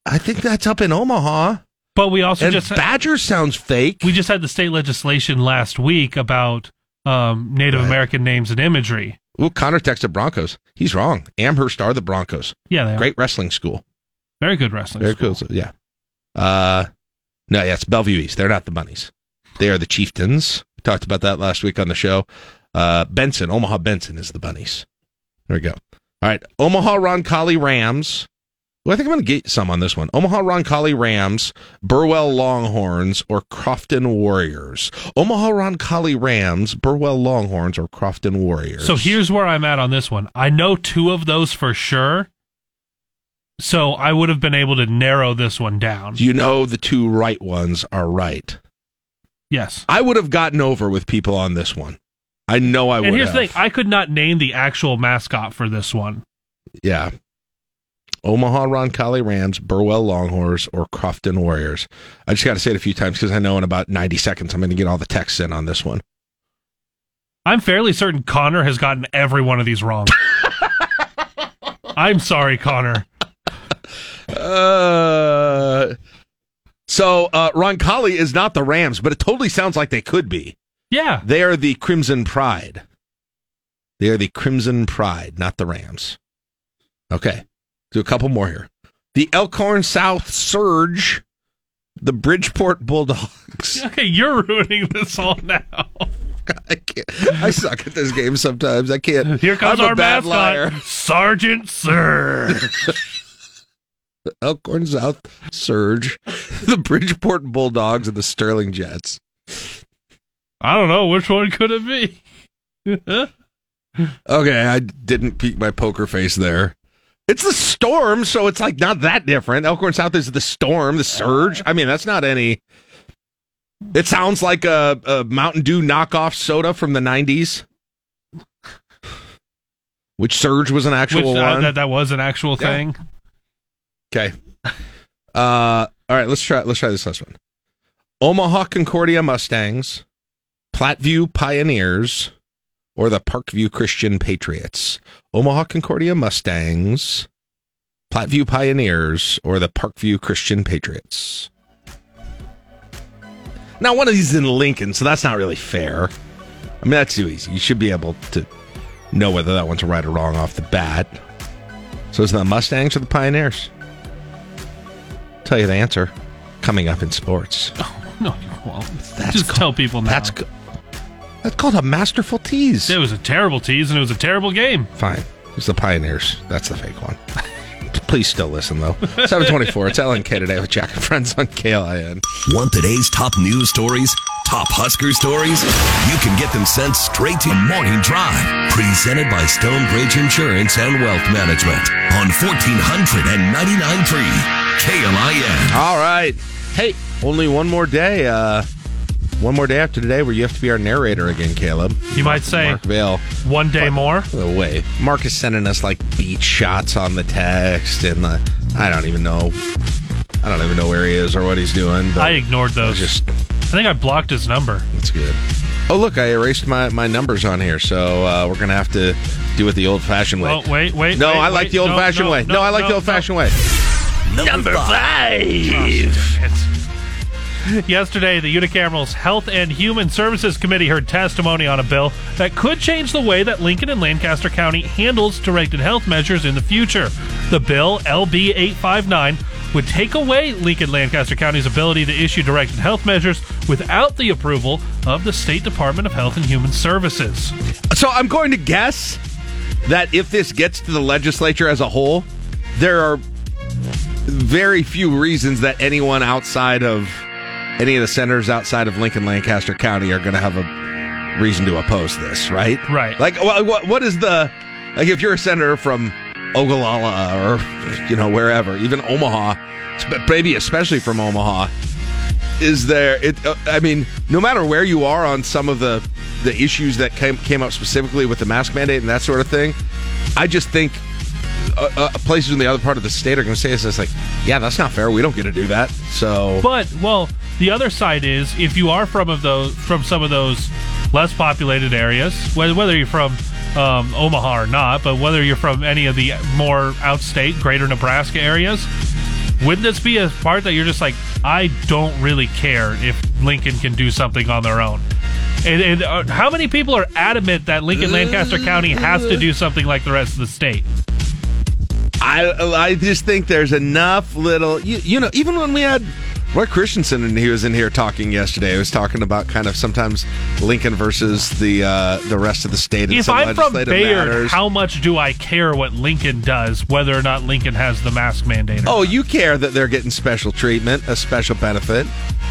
I think that's up in Omaha. But we also Badger sounds fake. We just had the state legislation last week about Native American names and imagery. Ooh, Connor texted Broncos. He's wrong. Amherst are the Broncos. Yeah, they are. Great wrestling school. Very good wrestling school. Very good, yeah. It's Bellevue East. They're not the bunnies. They are the Chieftains. We talked about that last week on the show. Omaha Benson is the bunnies. There we go. All right, Omaha Roncalli Rams. Well, I think I'm going to get some on this one. Omaha Roncalli Rams, Burwell Longhorns, or Crofton Warriors. Omaha Roncalli Rams, Burwell Longhorns, or Crofton Warriors. So here's where I'm at on this one. I know two of those for sure, so I would have been able to narrow this one down. You know the two right ones are right. Yes. I would have gotten over with people on this one. I know I would have. And here's the thing. I could not name the actual mascot for this one. Yeah. Omaha Roncalli Rams, Burwell Longhorns, or Crofton Warriors. I just got to say it a few times because I know in about 90 seconds I'm going to get all the texts in on this one. I'm fairly certain Connor has gotten every one of these wrong. I'm sorry, Connor. So Roncalli is not the Rams, but it totally sounds like they could be. Yeah. They are the Crimson Pride. They are the Crimson Pride, not the Rams. Okay. Do a couple more here. The Elkhorn South Surge, the Bridgeport Bulldogs. Okay, you're ruining this all now. I suck at this game sometimes. I can't. Here comes our mascot, liar. Sergeant Surge. Elkhorn South Surge, the Bridgeport Bulldogs, and the Sterling Jets. I don't know. Which one could it be? Okay, I didn't peek my poker face there. It's the Storm, so it's like not that different. Elkhorn South is the Storm, the Surge. I mean, that's not any... It sounds like a Mountain Dew knockoff soda from the 90s. Which Surge was an actual one. That was an actual thing. Okay. All right, let's try this last one. Omaha Concordia Mustangs, Platteview Pioneers, or the Parkview Christian Patriots. Omaha Concordia Mustangs, Platteview Pioneers, or the Parkview Christian Patriots. Now, one of these is in Lincoln, so that's not really fair. I mean, that's too easy. You should be able to know whether that one's right or wrong off the bat. So it's the Mustangs or the Pioneers? I'll tell you the answer. Coming up in sports. Oh, no, you won't. Tell people now. That's called a masterful tease. It was a terrible tease, and it was a terrible game. Fine. It was the Pioneers. That's the fake one. Please still listen, though. 7:24. It's LNK Today with Jack and Friends on KLIN. Want today's top news stories? Top Husker stories? You can get them sent straight to Morning Drive. Presented by Stonebridge Insurance and Wealth Management. On 1499.3 KLIN. All right. Hey, only one more day, one more day after today where you have to be our narrator again, Caleb. You might say, Mark Vale. One day more? No way. Mark is sending us, like, beat shots on the text, and I don't even know. I don't even know where he is or what he's doing. But I ignored those. I think I blocked his number. That's good. Oh, look, I erased my numbers on here, so we're going to have to do it the old-fashioned way. Oh, wait. No, I like the old-fashioned way. No, I like the old-fashioned way. Number 5. Oh, shit. Yesterday, the Unicameral's Health and Human Services Committee heard testimony on a bill that could change the way that Lincoln and Lancaster County handles directed health measures in the future. The bill, LB 859, would take away Lincoln-Lancaster County's ability to issue directed health measures without the approval of the State Department of Health and Human Services. So I'm going to guess that if this gets to the legislature as a whole, there are very few reasons that anyone outside of any of the senators outside of Lincoln-Lancaster County are going to have a reason to oppose this, right? Right. Like, what is the... Like, if you're a senator from Ogallala or, wherever, even Omaha, maybe especially from Omaha, is there... no matter where you are on some of the issues that came up specifically with the mask mandate and that sort of thing, I just think places in the other part of the state are going to say this. It's like, yeah, that's not fair. We don't get to do that. So, but well, the other side is if you are from some of those less populated areas, whether you're from Omaha or not, but whether you're from any of the more outstate, greater Nebraska areas, wouldn't this be a part that you're just like, I don't really care if Lincoln can do something on their own? And how many people are adamant that Lincoln Lancaster County has to do something like the rest of the state? I just think there's enough little... You know, even when we had Roy Christensen and he was in here talking yesterday, he was talking about kind of sometimes Lincoln versus the rest of the state. If I'm from Bayard, how much do I care what Lincoln does, whether or not Lincoln has the mask mandate or not? You care that they're getting special treatment, a special benefit.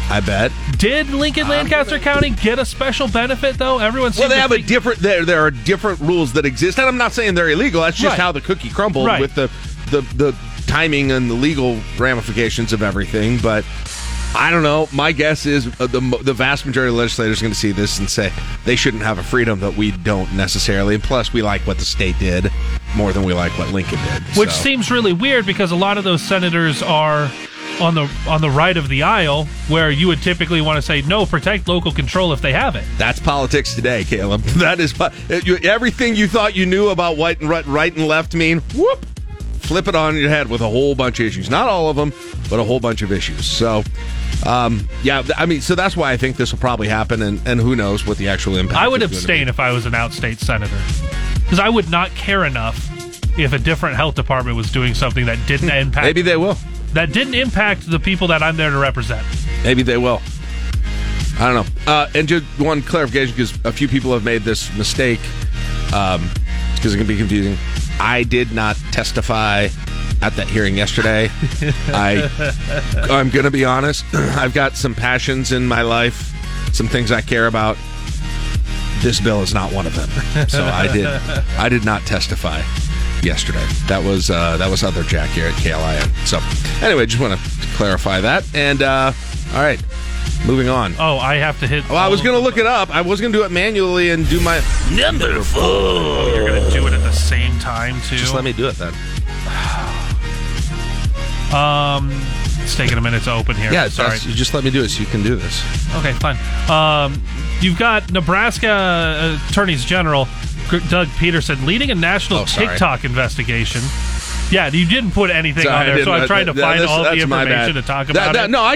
I bet. Did Lincoln Lancaster County get a special benefit, though? There are different rules that exist, and I'm not saying they're illegal. That's just how the cookie crumbled with the timing and the legal ramifications of everything. But I don't know. My guess is the vast majority of legislators are going to see this and say they shouldn't have a freedom that we don't necessarily. And plus, we like what the state did more than we like what Lincoln did. Which seems really weird because a lot of those senators are on the right of the aisle, where you would typically want to say, no, protect local control if they have it. That's politics today, Caleb. That is everything you thought you knew about what right and left mean. Whoop! Flip it on your head with a whole bunch of issues. Not all of them, but a whole bunch of issues. So, so that's why I think this will probably happen, and who knows what the actual impact is. I would abstain if I was an outstate senator, because I would not care enough if a different health department was doing something that didn't impact... Maybe they will. That didn't impact the people that I'm there to represent. Maybe they will. I don't know. And just one clarification, because a few people have made this mistake, because it can be confusing. I did not testify at that hearing yesterday. I'm going to be honest. I've got some passions in my life, some things I care about. This bill is not one of them. So I did not testify yesterday. That was other Jack here at KLIN. So anyway, just want to clarify that. And all right, moving on. Oh, I have to hit... Well, I was going to look it up. I was going to do it manually and do my... Number 4. Oh, you're going to do it at the same time, too? Just let me do it, then. It's taking a minute to open here. Yeah, sorry. Just let me do it so you can do this. Okay, fine. You've got Nebraska Attorneys General Doug Peterson leading a national TikTok investigation. Yeah, you didn't put anything on there, so I'm trying to find all the information to talk about it. No,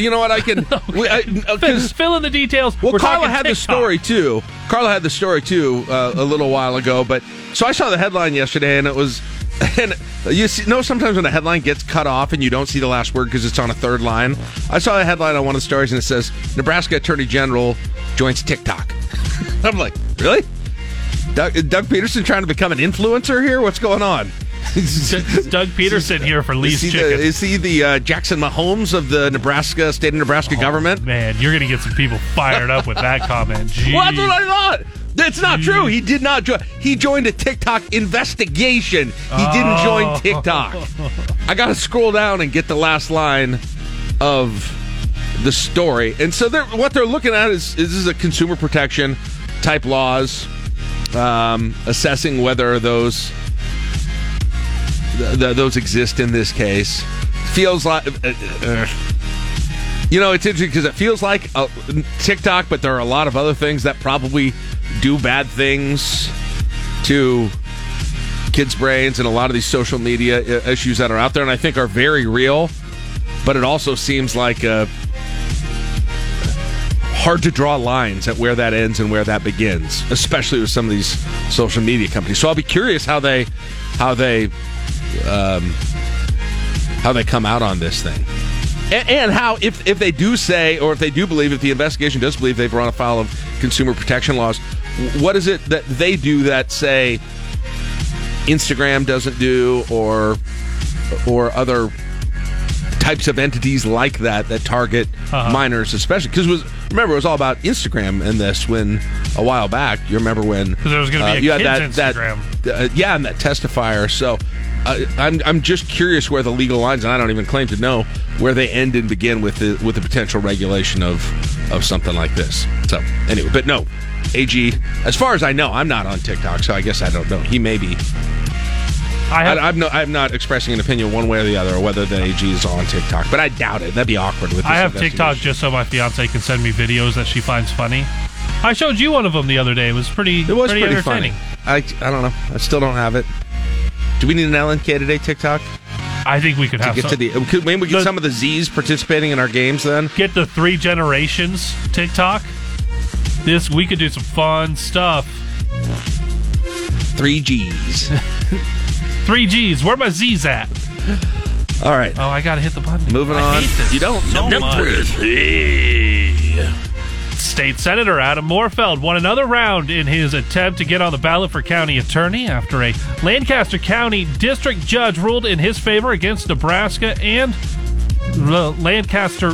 you know what? I can... fill in the details. Well, Carla had the story, too. Carla had the story, too, a little while ago. But so I saw the headline yesterday, and it was... And you know sometimes when a headline gets cut off and you don't see the last word because it's on a third line? I saw a headline on one of the stories, and it says, Nebraska Attorney General joins TikTok. I'm like, really? Doug Peterson trying to become an influencer here? What's going on? Doug Peterson here for Lee's Chicken. Is he the Jackson Mahomes of the state of Nebraska government? Man, you're going to get some people fired up with that comment. Jeez. Well, that's what I thought. That's not true. He did not join. He joined a TikTok investigation. He didn't join TikTok. I got to scroll down and get the last line of the story. And so what they're looking at is this is a consumer protection type laws, assessing whether those... those exist in this case. Feels like... it's interesting because it feels like TikTok, but there are a lot of other things that probably do bad things to kids' brains and a lot of these social media issues that are out there and I think are very real, but it also seems like hard to draw lines at where that ends and where that begins, especially with some of these social media companies. So I'll be curious how they come out on this thing, and how if they do say, or if they do believe, if the investigation does believe they've run afoul of consumer protection laws, what is it that they do that say Instagram doesn't do, or other types of entities like that target minors, especially because it was all about Instagram in this when a while back. You remember when there was going to be a kid's Instagram, and that testifier. So I'm just curious where the legal lines, and I don't even claim to know where they end and begin with the potential regulation of something like this. So anyway, but no, AG, as far as I know, I'm not on TikTok, so I guess I don't know. He may be I'm not expressing an opinion one way or the other, or whether the AG is on TikTok, but I doubt it. That'd be awkward. With this, I have TikTok just so my fiance can send me videos that she finds funny. I showed you one of them the other day. It was pretty entertaining. Funny. I don't know. I still don't have it. Do we need an LNK today TikTok? I think we could have some. Maybe we get some of the Z's participating in our games then. Get the 3 generations TikTok. We could do some fun stuff. 3 G's. 3 G's. Where are my Z's at? All right. Oh, I gotta hit the button. Moving on. Hate this. You don't so much. State Senator Adam Morfeld won another round in his attempt to get on the ballot for county attorney after a Lancaster County district judge ruled in his favor against Nebraska and Lancaster...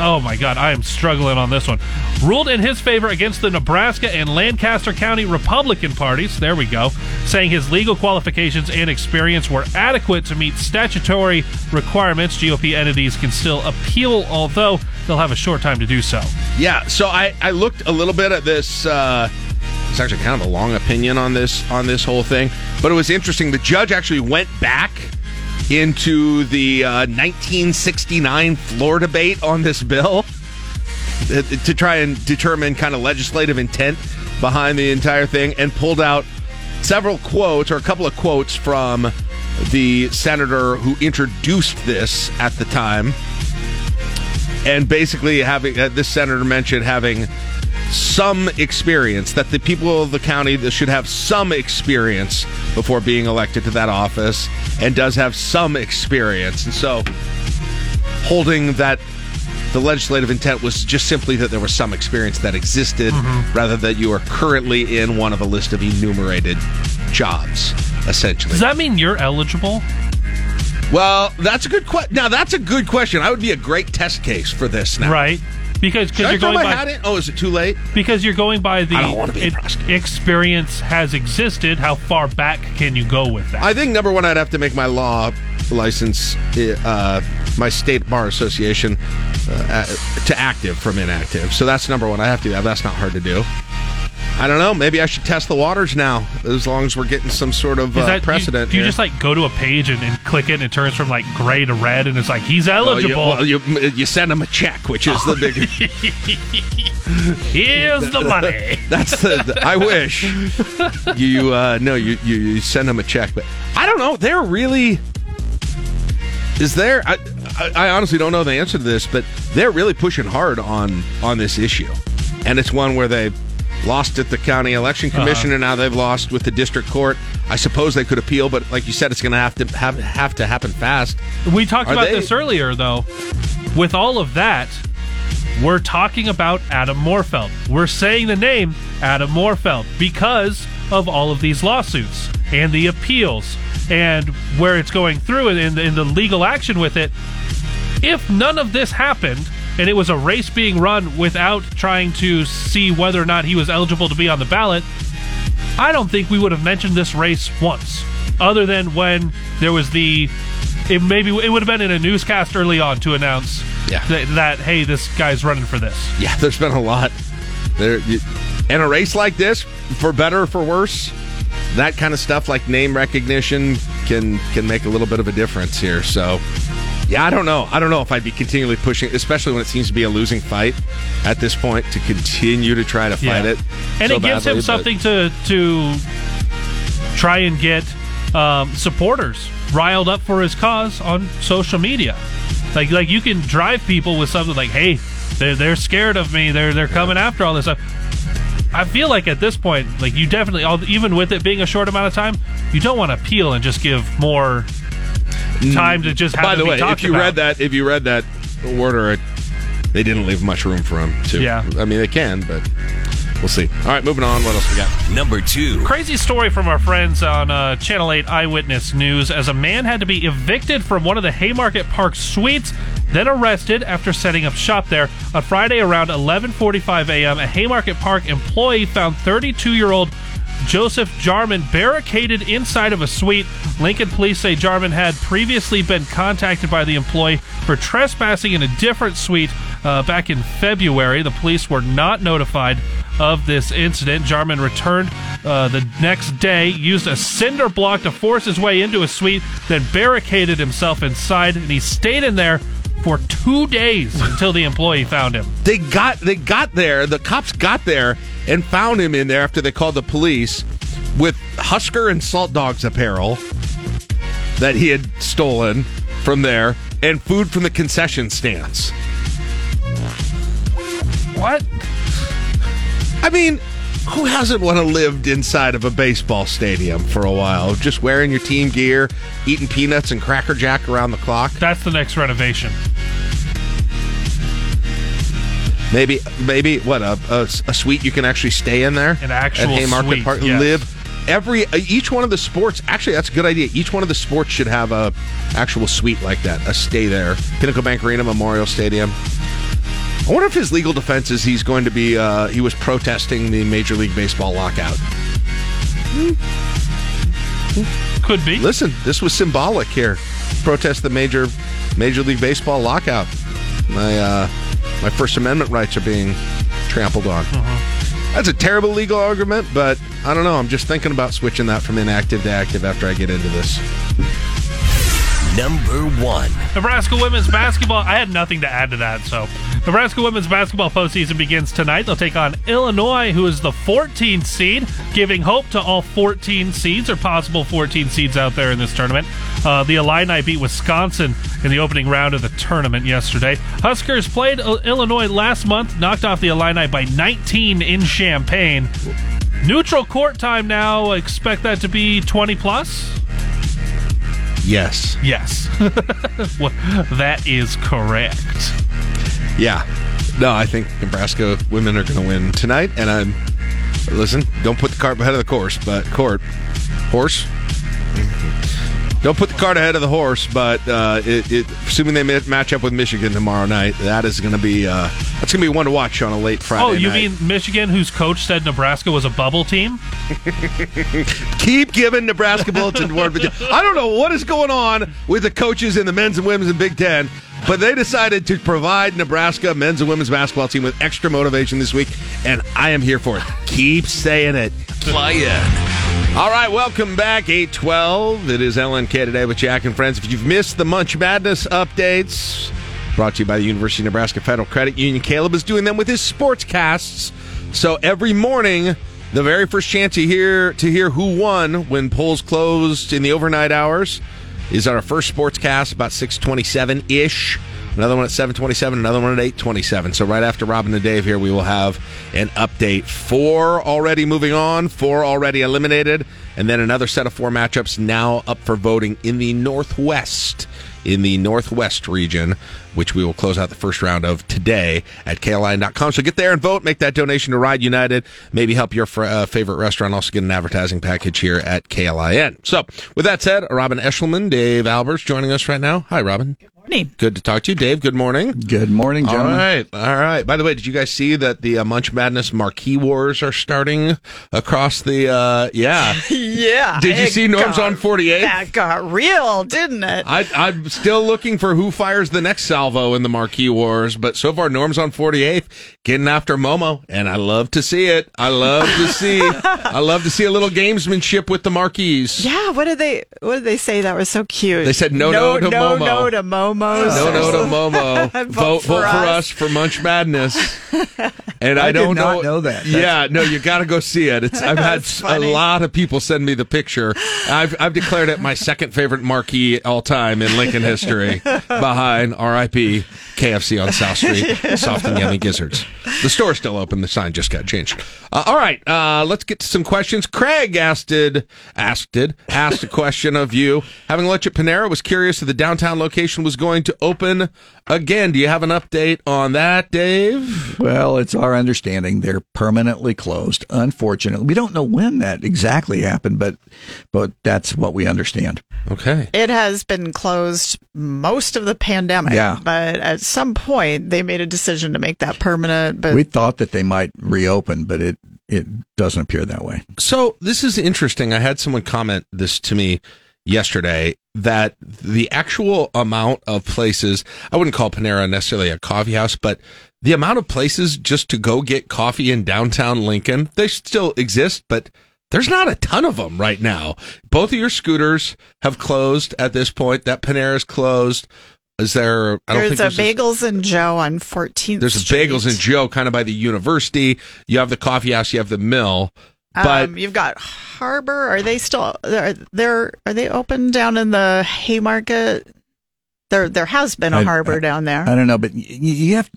Oh my God, I am struggling on this one. Ruled in his favor against the Nebraska and Lancaster County Republican parties, there we go, saying his legal qualifications and experience were adequate to meet statutory requirements. GOP entities can still appeal, although they'll have a short time to do so. Yeah, so I looked a little bit at this... it's actually kind of a long opinion on this whole thing, but it was interesting. The judge actually went back into the 1969 floor debate on this bill to try and determine kind of legislative intent behind the entire thing, and pulled out several quotes, or a couple of quotes, from the senator who introduced this at the time, and basically having this senator mentioned having some experience, that the people of the county should have some experience before being elected to that office, and does have some experience. And so holding that the legislative intent was just simply that there was some experience that existed, rather than you are currently in one of a list of enumerated jobs, essentially. Does that mean you're eligible? Well, that's a good question. Now, that's a good question. I would be a great test case for this now. Right. Because you're going by... Oh, is it too late? Because you're going by the... I don't want to be a prosecutor. Experience has existed. How far back can you go with that? I think, number one, I'd have to make my law license, my state bar association, to active from inactive. So that's number one. I have to do that. That's not hard to do. I don't know. Maybe I should test the waters now, as long as we're getting some sort of precedent. Do you just like go to a page and click it, and it turns from like gray to red, and it's like he's eligible? Well, you send him a check, which is the big. Here's the money. That's the I wish. You send him a check, but I don't know. They're really. Is there? I honestly don't know the answer to this, but they're really pushing hard on this issue, and it's one where they. Lost at the county election commission, and now they've lost with the district court. I suppose they could appeal, but like you said, it's going to have to happen fast. We talked about this earlier, though. With all of that, we're talking about Adam Morfeld. We're saying the name Adam Morfeld because of all of these lawsuits and the appeals and where it's going through and in the legal action with it. If none of this happened, and it was a race being run without trying to see whether or not he was eligible to be on the ballot, I don't think we would have mentioned this race once, other than when there was it would have been in a newscast early on to announce that, hey, this guy's running for this. Yeah, there's been a lot. In a race like this, for better or for worse, that kind of stuff like name recognition can make a little bit of a difference here, so... Yeah, I don't know. I don't know if I'd be continually pushing, especially when it seems to be a losing fight at this point, to continue to try to fight it. And so it gives him something to try and get supporters riled up for his cause on social media. Like you can drive people with something like, hey, they're scared of me. They're coming after all this stuff. I feel like at this point, like you definitely, even with it being a short amount of time, you don't want to appeal and just give more... time to just have By the way, if you read that order, they didn't leave much room for him to. Yeah. I mean, they can, but we'll see. All right, moving on. What else we got? Number 2. Crazy story from our friends on Channel 8 Eyewitness News, as a man had to be evicted from one of the Haymarket Park suites, then arrested after setting up shop there. On Friday around 11:45 a.m., a Haymarket Park employee found 32-year-old Joseph Jarman barricaded inside of a suite. Lincoln police say Jarman had previously been contacted by the employee for trespassing in a different suite back in February. The police were not notified of this incident. Jarman returned the next day, used a cinder block to force his way into a suite, then barricaded himself inside, and he stayed in there for 2 days until the employee found him. They got there. The cops got there and found him in there after they called the police with Husker and Salt Dogs apparel that he had stolen from there and food from the concession stands. What? I mean, who hasn't want to lived inside of a baseball stadium for a while, just wearing your team gear, eating peanuts and Cracker Jack around the clock? That's the next renovation. Maybe what a suite you can actually stay in there. An actual at Haymarket suite. Park, yes. Live each one of the sports. Actually, that's a good idea. Each one of the sports should have a actual suite like that. A stay there. Pinnacle Bank Arena, Memorial Stadium. I wonder if his legal defense is he's going to be, he was protesting the Major League Baseball lockout. Could be. Listen, this was symbolic here. Protest the Major League Baseball lockout. My First Amendment rights are being trampled on. Uh-huh. That's a terrible legal argument, but I don't know. I'm just thinking about switching that from inactive to active after I get into this. Number one. Nebraska women's basketball. I had nothing to add to that, so. Nebraska women's basketball postseason begins tonight. They'll take on Illinois, who is the 14th seed, giving hope to all 14 seeds or possible 14 seeds out there in this tournament. The Illini beat Wisconsin in the opening round of the tournament yesterday. Huskers played Illinois last month, knocked off the Illini by 19 in Champaign. Neutral court time now. Expect that to be 20+. Yes. Well, that is correct. Yeah. No, I think Nebraska women are going to win tonight, and listen, don't put the cart ahead of the course, but don't put the cart ahead of the horse, but assuming they match up with Michigan tomorrow night, that is going to be that's going to be one to watch on a late Friday night. Oh, you mean Michigan, whose coach said Nebraska was a bubble team? Keep giving Nebraska bulletin board. I don't know what is going on with the coaches in the men's and women's in Big Ten, but they decided to provide Nebraska men's and women's basketball team with extra motivation this week, and I am here for it. Keep saying it. Fly in. All right, welcome back, 8:12. It is LNK Today with Jack and Friends. If you've missed the Munch Madness updates, brought to you by the University of Nebraska Federal Credit Union, Caleb is doing them with his sportscasts. So every morning, the very first chance you hear to hear who won when polls closed in the overnight hours is our first sportscast about 6:27-ish. Another one at 7:27, another one at 8:27. So right after Robin and Dave here, we will have an update. 4 already moving on, 4 already eliminated, and then another set of 4 matchups now up for voting in the Northwest. In the Northwest region, which we will close out the first round of today at KLIN.com. So get there and vote. Make that donation to Ride United. Maybe help your favorite restaurant. Also get an advertising package here at KLIN. So with that said, Robin Eshelman, Dave Albers joining us right now. Hi, Robin. Good morning. Good to talk to you. Dave, good morning. Good morning, gentlemen. All right. By the way, did you guys see that the Munch Madness marquee wars are starting across the, Yeah. Did you see Norms on 48? That got real, didn't it? I'm still looking for who fires the next salvo in the marquee wars, but so far Norm's on 48th getting after Momo, and I love to see it. I love to see a little gamesmanship with the marquees. Yeah, what did they say that was so cute? They said no to Momo. No to Momo's. No to Momo. vote for us for Munch Madness. And I don't know that. Yeah, no, you got to go see it. I've had a lot of people send me the picture. I've declared it my second favorite marquee all time in Lincoln history, behind R.I.P. KFC on South Street, Soft and Yummy Gizzards. The store's still open. The sign just got changed. All right, let's get to some questions. Craig asked a question of you. Having lunch at Panera, was curious if the downtown location was going to open again. Do you have an update on that, Dave? Well, it's our understanding they're permanently closed. Unfortunately, we don't know when that exactly happened, but that's what we understand. Okay. It has been closed most of the pandemic, yeah. But at some point they made a decision to make that permanent. But we thought that they might reopen, but it doesn't appear that way. So this is interesting. I had someone comment this to me yesterday, that the actual amount of places, I wouldn't call Panera necessarily a coffee house, but The amount of places just to go get coffee in downtown Lincoln, they still exist, but there's not a ton of them right now. Both of your Scooters have closed at this point. That Panera's closed. Is there? I don't think there's a Bagels and Joe on 14th. There's a Street. Bagels and Joe kind of by the university. You have the coffee house. You have the mill. But you've got Harbor. Are they still there? Are they open down in the Haymarket? There has been a Harbor down there. I don't know, but you have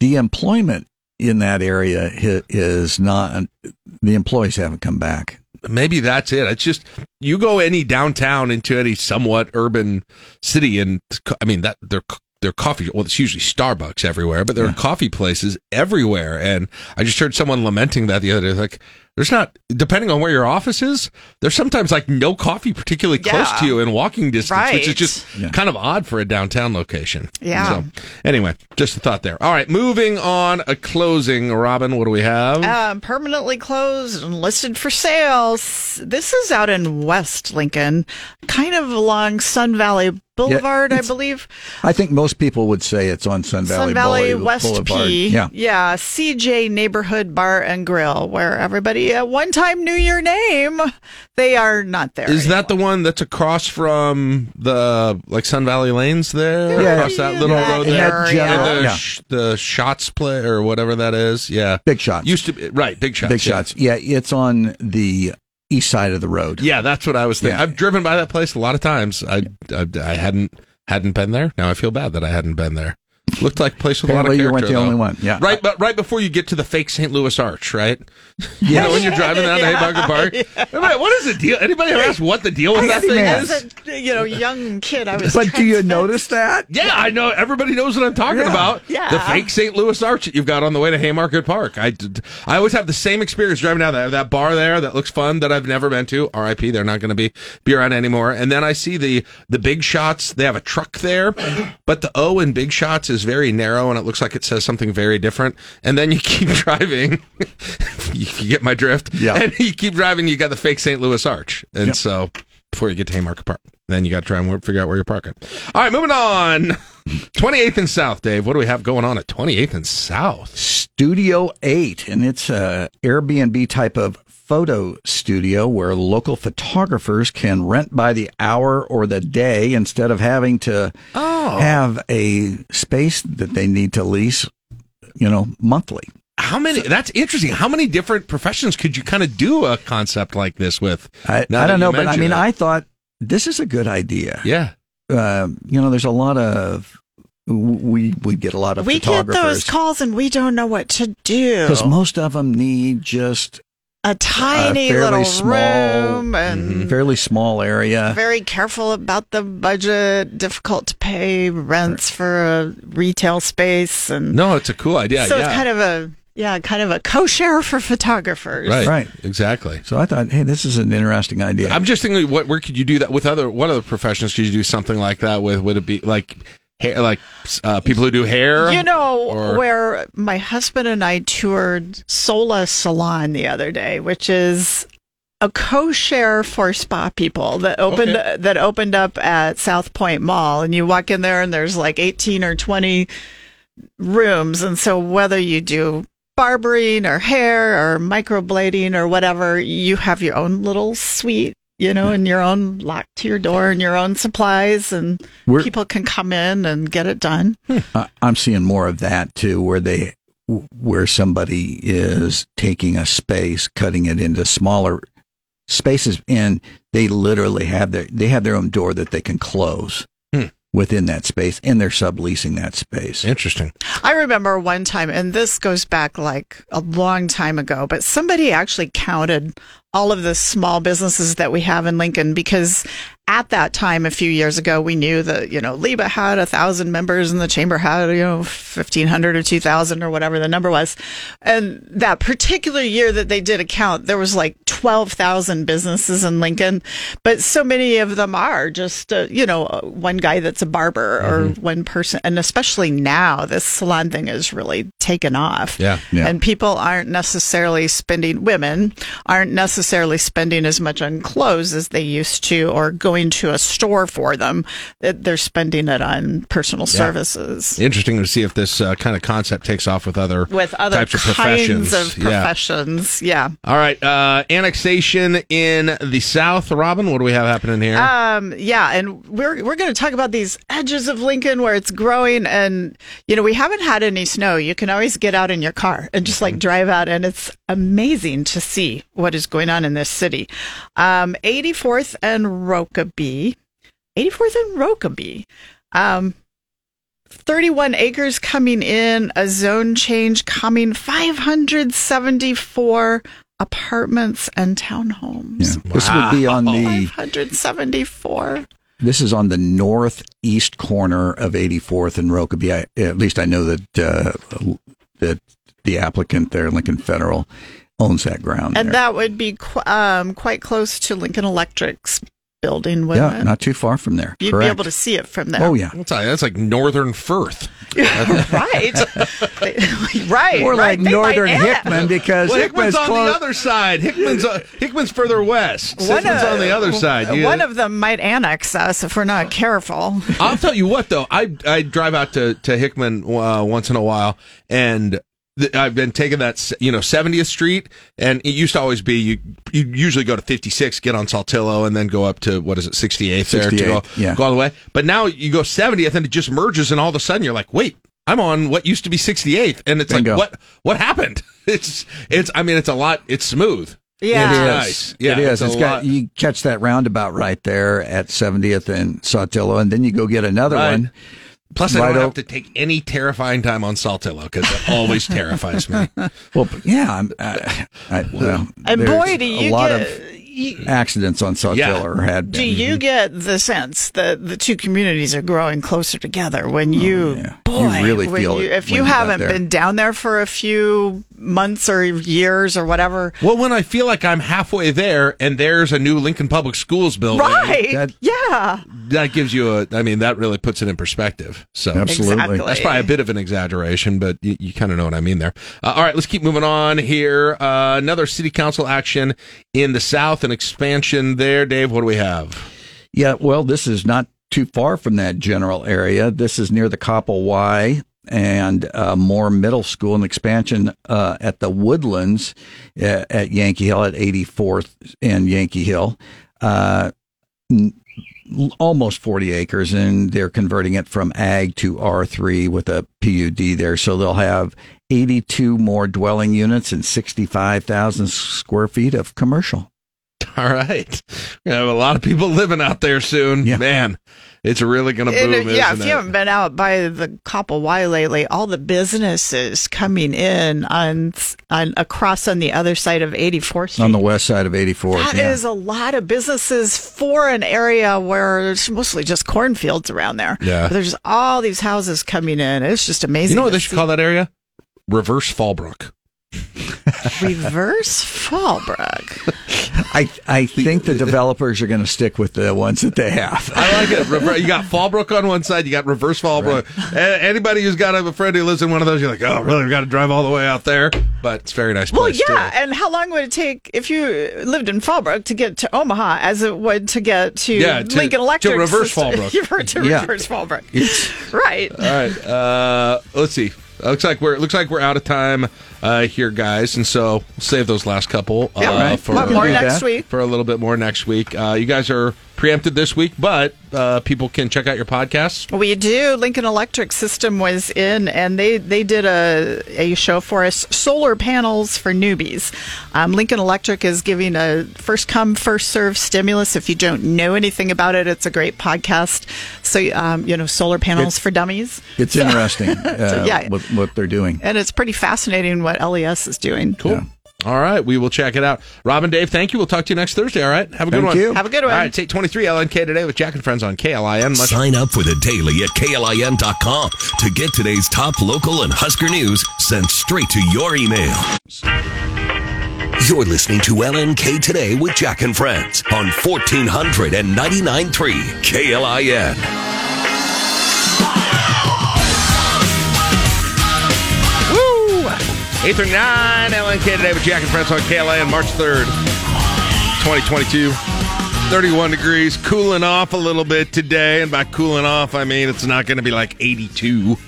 the employment in that area is not. The employees haven't come back. Maybe that's it. It's just you go any downtown into any somewhat urban city, and I mean that their coffee. Well, it's usually Starbucks everywhere, but there are coffee places everywhere. And I just heard someone lamenting that the other day, like there's not. Depending on where your office is, there's sometimes like no coffee particularly close to you in walking distance, which is just kind of odd for a downtown location. Yeah. So, anyway, just a thought there. All right, moving on. A closing, Robin. What do we have? Permanently closed and listed for sale. This is out in West Lincoln, kind of along Sun Valley Boulevard, I believe. I think most people would say it's on Sun Valley West Boulevard. Yeah, CJ Neighborhood Bar and Grill, where everybody at one time knew your name. They are not there. Is that the one that's across from the Sun Valley Lanes there? Yeah, across that little road there. The Shots play or whatever that is. Yeah, Big Shots used to be right. Big Shots. Yeah, it's on the east side of the road. Yeah, that's what I was thinking. Yeah. I've driven by that place a lot of times. I hadn't been there. Now I feel bad that I hadn't been there. Looked like a place with a lot of character. You weren't the only one. Yeah. Right, but right before you get to the fake St. Louis Arch, right? You know, when you're driving down to Haymarket Park. Yeah. Everybody, what is the deal? Anybody ever asked what the deal with that thing is? As a young kid, I was. But do you notice that? Yeah, I know. Everybody knows what I'm talking about. Yeah. The fake St. Louis Arch that you've got on the way to Haymarket Park. I always have the same experience driving down there. That bar there that looks fun that I've never been to. R.I.P. They're not going to be around anymore. And then I see the Big Shots. They have a truck there, but the O in Big Shots is very narrow and it looks like it says something very different, and then you keep driving you get my drift, and you keep driving, you got the fake St. Louis Arch, and so before you get to Haymarket Park, then you got to try and figure out where you're parking. All right, moving on. 28th and South, Dave, what do we have going on at 28th and South? Studio 8, and it's a Airbnb type of photo studio where local photographers can rent by the hour or the day instead of having to have a space that they need to lease, monthly. How many? That's interesting. How many different professions could you kind of do a concept like this with? I don't know, but I mean, I thought this is a good idea. Yeah. There's a lot of. We get a lot of photographers. We get those calls and we don't know what to do. Because most of them need just a tiny little room and fairly small area. Very careful about the budget, difficult to pay rents for a retail space, and no, it's a cool idea. So it's kind of a co-share for photographers. Right, exactly. So I thought, hey, this is an interesting idea. I'm just thinking, where could you do that with what other professions could you do something like that with? Would it be like? Hair, people who do hair? Where my husband and I toured Sola Salon the other day, which is a co-share for spa people that opened up at South Point Mall. And you walk in there and there's like 18 or 20 rooms. And so whether you do barbering or hair or microblading or whatever, you have your own little suite. And your own lock to your door and your own supplies, and people can come in and get it done. I'm seeing more of that too, where somebody is taking a space, cutting it into smaller spaces, and they literally have their own door that they can close within that space, and they're subleasing that space. Interesting. I remember one time, and this goes back like a long time ago, but somebody actually counted all of the small businesses that we have in Lincoln, because at that time, a few years ago, we knew that, LIBA had 1,000 members and the chamber had, 1,500 or 2,000 or whatever the number was. And that particular year that they did a count, there was like 12,000 businesses in Lincoln. But so many of them are just, one guy that's a barber or one person. And especially now, this salon thing is really taken off. Yeah. And people aren't necessarily women aren't necessarily necessarily spending as much on clothes as they used to, or going to a store for them. They're spending it on personal services. Interesting to see if this kind of concept takes off with other types of professions. All right. Annexation in the South. Robin, what do we have happening here? And we're going to talk about these edges of Lincoln where it's growing, and we haven't had any snow. You can always get out in your car and just drive out, and it's amazing to see what is going on in this city. 84th and Rokeby. 31 acres coming in, a zone change coming, 574 apartments and townhomes. Yeah. Wow. This would be on the 574. This is on the northeast corner of 84th and Rokeby. At least I know that the applicant there, Lincoln Federal, owns that ground. And that would be quite close to Lincoln Electric's building, wouldn't it? Yeah, not too far from there. You'd be able to see it from there. Oh, yeah. That's like northern Firth. Right. Or like northern Hickman, because Hickman's on the other side. Hickman's further west. Hickman's on the other side. One of them might annex us if we're not careful. I'll tell you what, though. I drive out to Hickman once in a while, and I've been taking that 70th Street, and it used to always be you usually go to 56, get on Saltillo, and then go up to 68th there to go all the way. But now you go 70th, and it just merges, and all of a sudden you're like, wait, I'm on what used to be 68th, and it's Bingo. Like what happened? It's a lot. It's smooth. Yeah, it is. Nice. Yeah, it is. It's got lot. You catch that roundabout right there at 70th and Saltillo, and then you go get another one. Plus, I don't have to take any terrifying time on Saltillo, because it always terrifies me. Well, yeah. And boy, do you get accidents on Saltillo or had been. Do you get the sense that the two communities are growing closer together when you really feel it? If you haven't been down there for a few months or years or whatever. Well, when I feel like I'm halfway there and there's a new Lincoln Public Schools building. Right. That gives you that really puts it in perspective. So absolutely. Exactly. That's probably a bit of an exaggeration, but you kind of know what I mean there. All right, let's keep moving on here. Another city council action in the South, an expansion there. Dave, what do we have? Yeah, well, this is not too far from that general area. This is near the Copple Y and Moore Middle School, an expansion at the Woodlands at Yankee Hill, at 84th and Yankee Hill, almost 40 acres, and they're converting it from ag to R3 with a PUD there. So they'll have 82 more dwelling units and 65,000 square feet of commercial. All right. We're going to have a lot of people living out there soon. Yeah. Man, it's really going to boom, isn't it? Yeah, if you haven't been out by the Copple Y lately, all the businesses coming in on across on the other side of 84th Street. On the west side of 84th. That is a lot of businesses for an area where there's mostly just cornfields around there. Yeah. But there's all these houses coming in. It's just amazing. You know what they should call that area? Reverse Fallbrook. Reverse Fallbrook. I think the developers are going to stick with the ones that they have. I like it. You got Fallbrook on one side, you got Reverse Fallbrook. Right. Anybody who's got a friend who lives in one of those, you're like, oh, really? We've got to drive all the way out there? But it's a very nice place. Well, yeah, and how long would it take if you lived in Fallbrook to get to Omaha as it would to get to Lincoln Electric? To Reverse Fallbrook. You've heard to Reverse Fallbrook. Right. All right. Let's see. Looks like we're out of time here, guys, and so we'll save those last couple for more next week. For a little bit more next week. You guys are preempted this week, but people can check out your podcasts. We do. Lincoln Electric System was in, and they did a show for us, Solar Panels for Newbies. Lincoln Electric is giving a first-come, first-serve stimulus. If you don't know anything about it, it's a great podcast. So, Solar Panels for Dummies. It's interesting what they're doing. And it's pretty fascinating what LES is doing. Cool. Yeah. All right, we will check it out. Rob and Dave, thank you. We'll talk to you next Thursday, all right? Have a good one. Thank you. Have a good one. All right, it's 8:23 LNK Today with Jack and Friends on KLIN. Sign up for the daily at KLIN.com to get today's top local and Husker news sent straight to your email. You're listening to LNK Today with Jack and Friends on 1499.3 KLIN. Woo! 8:39 LNK Today with Jack and Friends on KLIN, March 3rd. 2022, 31 degrees, cooling off a little bit today. And by cooling off, I mean it's not going to be like 82.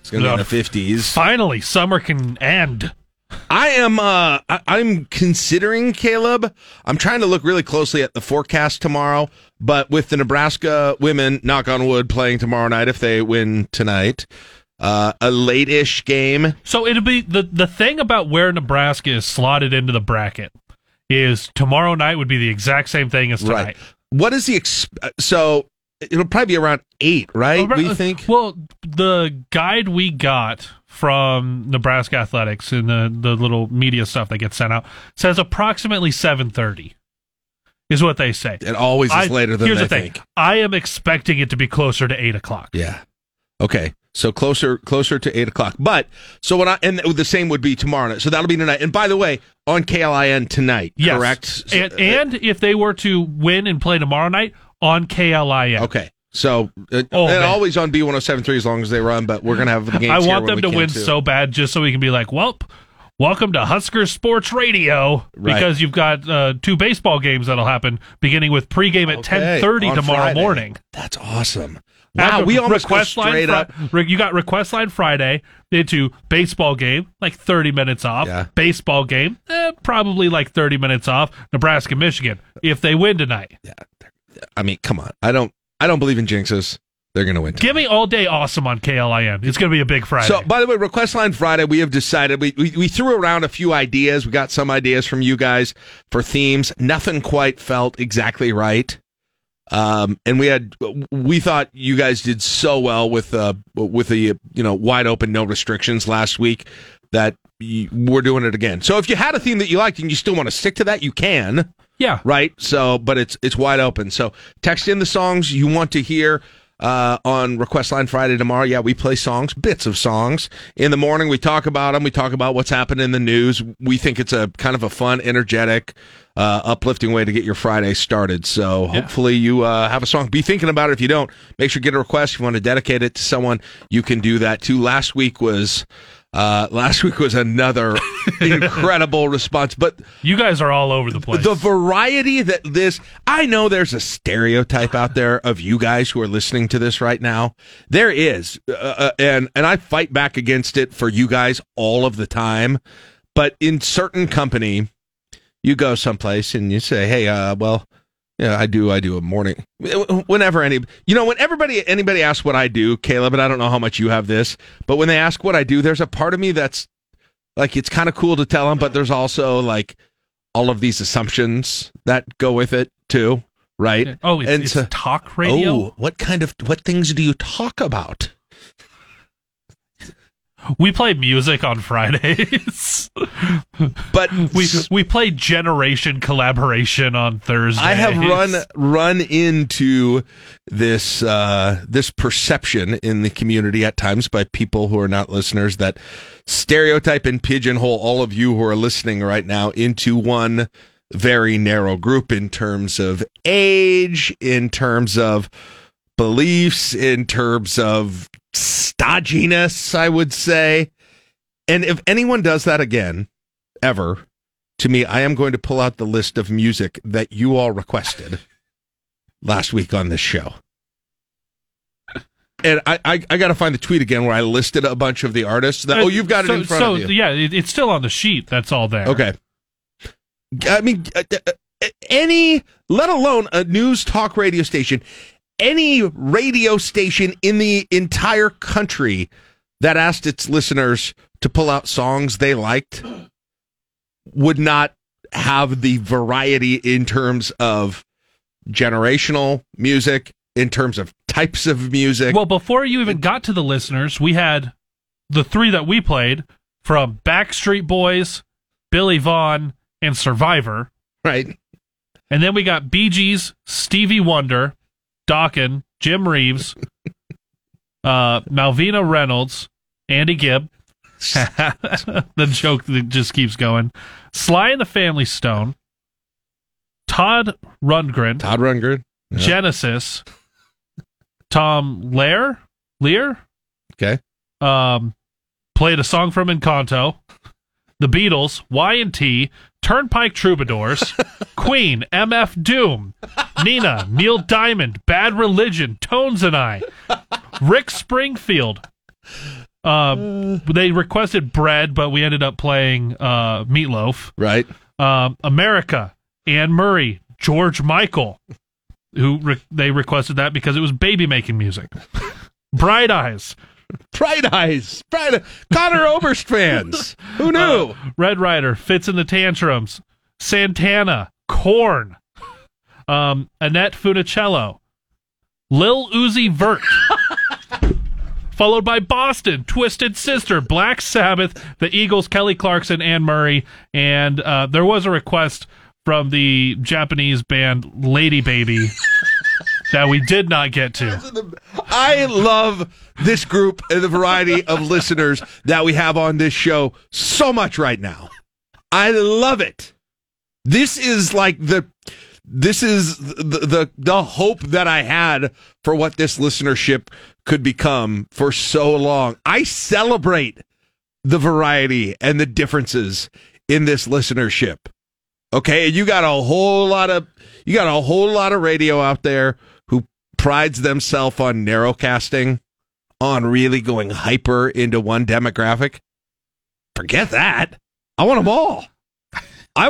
It's going to be in the 50s. Finally, summer can end. I'm considering, Caleb, I'm trying to look really closely at the forecast tomorrow, but with the Nebraska women, knock on wood, playing tomorrow night if they win tonight, a late-ish game. So it'll be the thing about where Nebraska is slotted into the bracket is tomorrow night would be the exact same thing as tonight. Right. What is the so it'll probably be around 8, right? We think. Well, the guide we got from Nebraska Athletics and the little media stuff that gets sent out says approximately 7:30 is what they say. It always is later than they think. I am expecting it to be closer to 8 o'clock. Yeah. Okay. So closer to 8 o'clock. But so when and the same would be tomorrow night. So that'll be tonight. And by the way, on KLIN tonight, yes. Correct? And if they were to win and play tomorrow night on KLIN, okay. So, always on B107.3 as long as they run, but we're going to have the games I want them to win too. So bad just so we can be like, welcome to Husker Sports Radio, right. Because you've got two baseball games that'll happen, beginning with pregame at 10:30 tomorrow Friday. Morning. That's awesome. Wow, we almost request go straight up. You got request line Friday into baseball game, like 30 minutes off. Yeah. Baseball game, probably like 30 minutes off. Nebraska-Michigan, if they win tonight. Yeah, I mean, come on. I don't bonieve in jinxes. They're going to win tonight. Give me all day awesome on KLIN. It's going to be a big Friday. So, by the way, Request Line Friday, we have decided, we threw around a few ideas. We got some ideas from you guys for themes. Nothing quite felt exactly right. And we thought you guys did so well with the wide open, no restrictions last week that we're doing it again. So if you had a theme that you liked and you still want to stick to that, you can. Yeah. Right? So, but it's wide open. So text in the songs you want to hear on Request Line Friday tomorrow. Yeah, we play songs, bits of songs. In the morning, we talk about them. We talk about what's happened in the news. We think it's a kind of a fun, energetic, uplifting way to get your Friday started. So hopefully you have a song. Be thinking about it. If you don't, make sure you get a request. If you want to dedicate it to someone, you can do that too. Last week was another incredible response, but you guys are all over the place. The variety that I know there's a stereotype out there of you guys who are listening to this right now. There is, and I fight back against it for you guys all of the time, but in certain company, you go someplace and you say, hey, yeah, I do a morning. When anybody asks what I do, Caleb, and I don't know how much you have this, but when they ask what I do, there's a part of me that's like, it's kind of cool to tell them, but there's also like all of these assumptions that go with it too, right? Oh, it's talk radio? Oh, what things do you talk about? We play music on Fridays, but we play generation collaboration on Thursdays. I have run into this this perception in the community at times by people who are not listeners that stereotype and pigeonhole all of you who are listening right now into one very narrow group in terms of age, in terms of beliefs, in terms of stodginess, I would say. And if anyone does that again, ever, to me, I am going to pull out the list of music that you all requested last week on this show. And I got to find the tweet again where I listed a bunch of the artists. You've got it in front of you. Yeah, it's still on the sheet. That's all there. Okay. I mean, let alone a news talk radio station, any radio station in the entire country that asked its listeners to pull out songs they liked would not have the variety in terms of generational music, in terms of types of music. Well, before you even got to the listeners, we had the three that we played from Backstreet Boys, Billy Vaughn, and Survivor. Right. And then we got Bee Gees, Stevie Wonder, Dawkins, Jim Reeves, Malvina Reynolds, Andy Gibb. The joke that just keeps going. Sly and the Family Stone, Todd Rundgren, yeah. Genesis, Tom Lear, okay, played a song from Encanto, The Beatles, Y&T, Turnpike Troubadours, Queen, MF Doom, Nina, Neil Diamond, Bad Religion, Tones and I, Rick Springfield. They requested Bread, but we ended up playing Meatloaf. Right. America, Anne Murray, George Michael, who they requested that because it was baby-making music. Bright Eyes. Bright Eyes. Connor Oberst fans. Who knew? Red Rider, Fits in the Tantrums, Santana, Korn, Annette Funicello, Lil Uzi Vert, followed by Boston, Twisted Sister, Black Sabbath, the Eagles, Kelly Clarkson, Anne Murray, and there was a request from the Japanese band Lady Baby that we did not get to. I love this group and the variety of listeners that we have on this show so much right now. I love it. This is like the hope that I had for what this listenership could become for so long. I celebrate the variety and the differences in this listenership. Okay, and you got a whole lot of radio out there who prides themselves on narrowcasting, on really going hyper into one demographic. Forget that. I want them all. I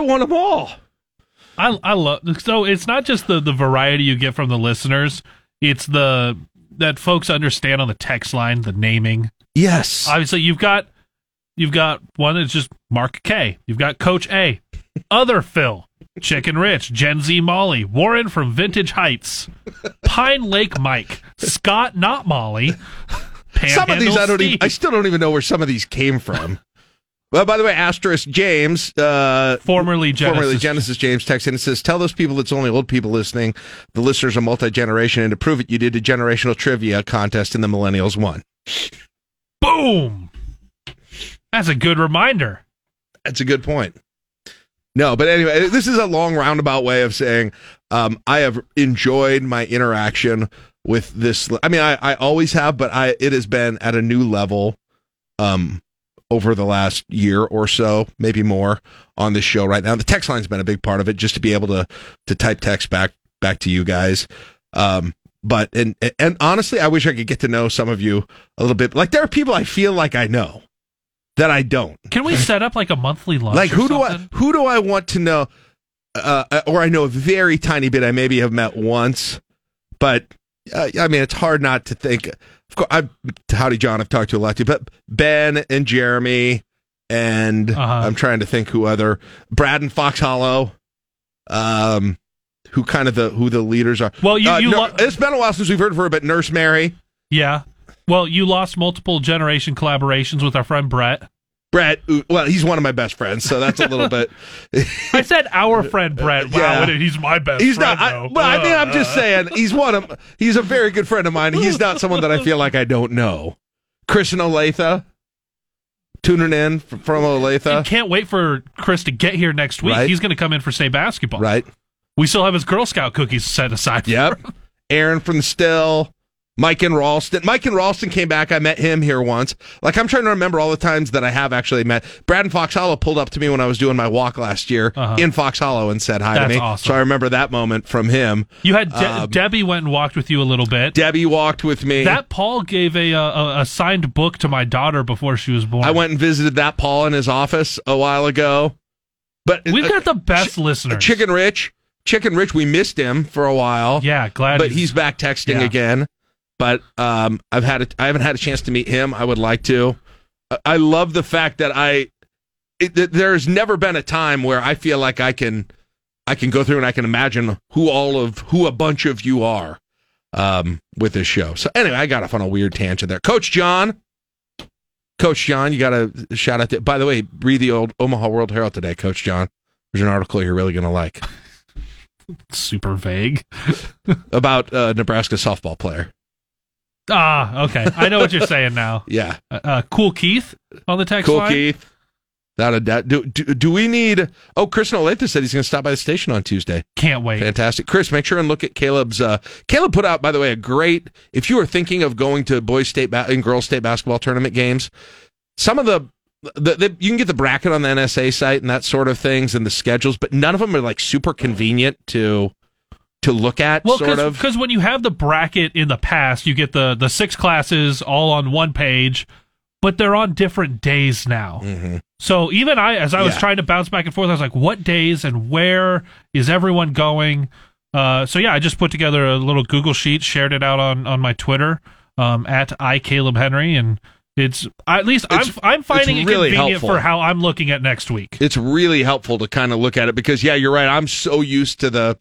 love. So it's not just the variety you get from the listeners. It's the that folks understand on the text line, the naming. Yes. Obviously, you've got one that's just Mark K. You've got Coach A. Other Phil, Chicken Rich, Gen Z Molly, Warren from Vintage Heights, Pine Lake Mike, Scott Not Molly, Panhandle some of these Steve. I still don't even know where some of these came from. Well, by the way, Asterisk James, formerly Genesis James, texts in and says, "Tell those people it's only old people listening. The listeners are multi-generation, and to prove it, you did a generational trivia contest, and the millennials won." Boom! That's a good reminder. That's a good point. No, but anyway, this is a long roundabout way of saying I have enjoyed my interaction with this. I mean, I always have, but it has been at a new level over the last year or so, maybe more, on this show right now. The text line's been a big part of it, just to be able to type text back to you guys. But honestly, I wish I could get to know some of you a little bit. Like, there are people I feel like I know that I don't. Can we set up like a monthly lunch? Like, who do I want to know? Or I know a very tiny bit. I maybe have met once, but I mean, it's hard not to think. Of course, Howdy John, I've talked to a lot too, but Ben and Jeremy, and I'm trying to think who other Brad and Fox Hollow, who the leaders are. Well, it's been a while since we've heard of her, but Nurse Mary, yeah. Well, you lost multiple generation collaborations with our friend Brett. Brett, well, he's one of my best friends, so that's a little bit. I said our friend Brett. Wow, yeah. He's my best friend. I'm just saying he's a very good friend of mine. He's not someone that I feel like I don't know. Chris and Olathe, tuning in from Olathe. I can't wait for Chris to get here next week. Right? He's going to come in for state basketball. Right. We still have his Girl Scout cookies set aside. Yep. For him. Aaron from the Still. Mike and Ralston came back. I met him here once. Like, I'm trying to remember all the times that I have actually met. Brad and Fox Hollow pulled up to me when I was doing my walk last year in Fox Hollow and said hi to me. Awesome. So I remember that moment from him. You had Debbie went and walked with you a little bit. Debbie walked with me. That Paul gave a signed book to my daughter before she was born. I went and visited that Paul in his office a while ago. But we've got the best listeners. Chicken Rich, we missed him for a while. Yeah, glad. But he's back texting again. But I haven't had a chance to meet him. I would like to. I love the fact that there's never been a time where I feel like I can go through and I can imagine who a bunch of you are with this show. So anyway, I got off on a weird tangent there. Coach John, you got a shout out to. By the way, read the old Omaha World Herald today, Coach John. There's an article you're really gonna like. Super vague about a Nebraska softball player. Ah, okay. I know what you're saying now. Yeah. Cool Keith on the text line. Cool Keith. Without a doubt. Do we need... Oh, Chris Nolatha said he's going to stop by the station on Tuesday. Can't wait. Fantastic. Chris, make sure and look at Caleb's... Caleb put out, by the way, a great... If you are thinking of going to boys state and girls state basketball tournament games, some of the You can get the bracket on the NSA site and that sort of things and the schedules, but none of them are like super convenient to look at. Well, because when you have the bracket in the past, you get the six classes all on one page, but they're on different days now. Mm-hmm. So even as I was trying to bounce back and forth, I was like, what days and where is everyone going? So I just put together a little Google sheet, shared it out on my Twitter, at iCalebHenry, and I'm finding it really convenient helpful for how I'm looking at next week. It's really helpful to kind of look at it because, yeah, you're right. I'm so used to the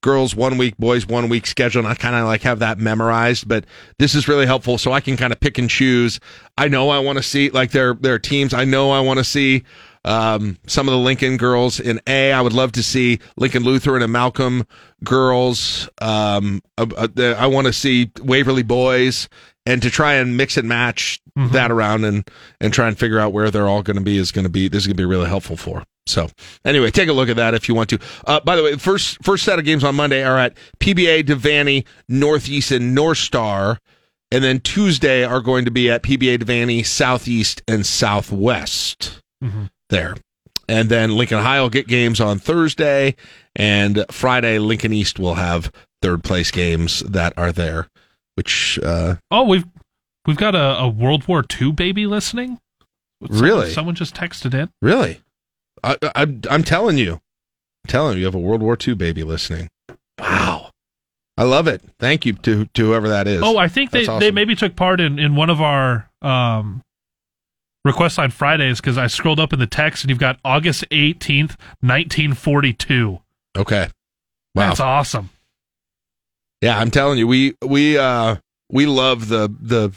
girls 1 week, boys 1 week schedule, and I kind of like have that memorized, but this is really helpful so I can kind of pick and choose. I know I want to see, like, there are teams I know I want to see. Some of the Lincoln girls in A. I would love to see Lincoln Lutheran and Malcolm girls. I want to see Waverly boys, and to try and mix and match that around and try and figure out where they're all going to be is going to be really helpful for. So anyway, take a look at that if you want to. By the way, first set of games on Monday are at PBA, Devaney, Northeast, and North Star. And then Tuesday are going to be at PBA, Devaney, Southeast, and Southwest. Mm-hmm. There. And then Lincoln High will get games on Thursday, and Friday Lincoln East will have third place games that are there. Which we've got a World War II baby listening. Really? Someone just texted in. Really? I'm telling you, you have a World War II baby listening. Wow. I love it. Thank you to whoever that is. Oh, I think they maybe took part in one of our requests on Fridays, because I scrolled up in the text and you've got August 18th, 1942. Okay. Wow. That's awesome. Yeah, I'm telling you, we love the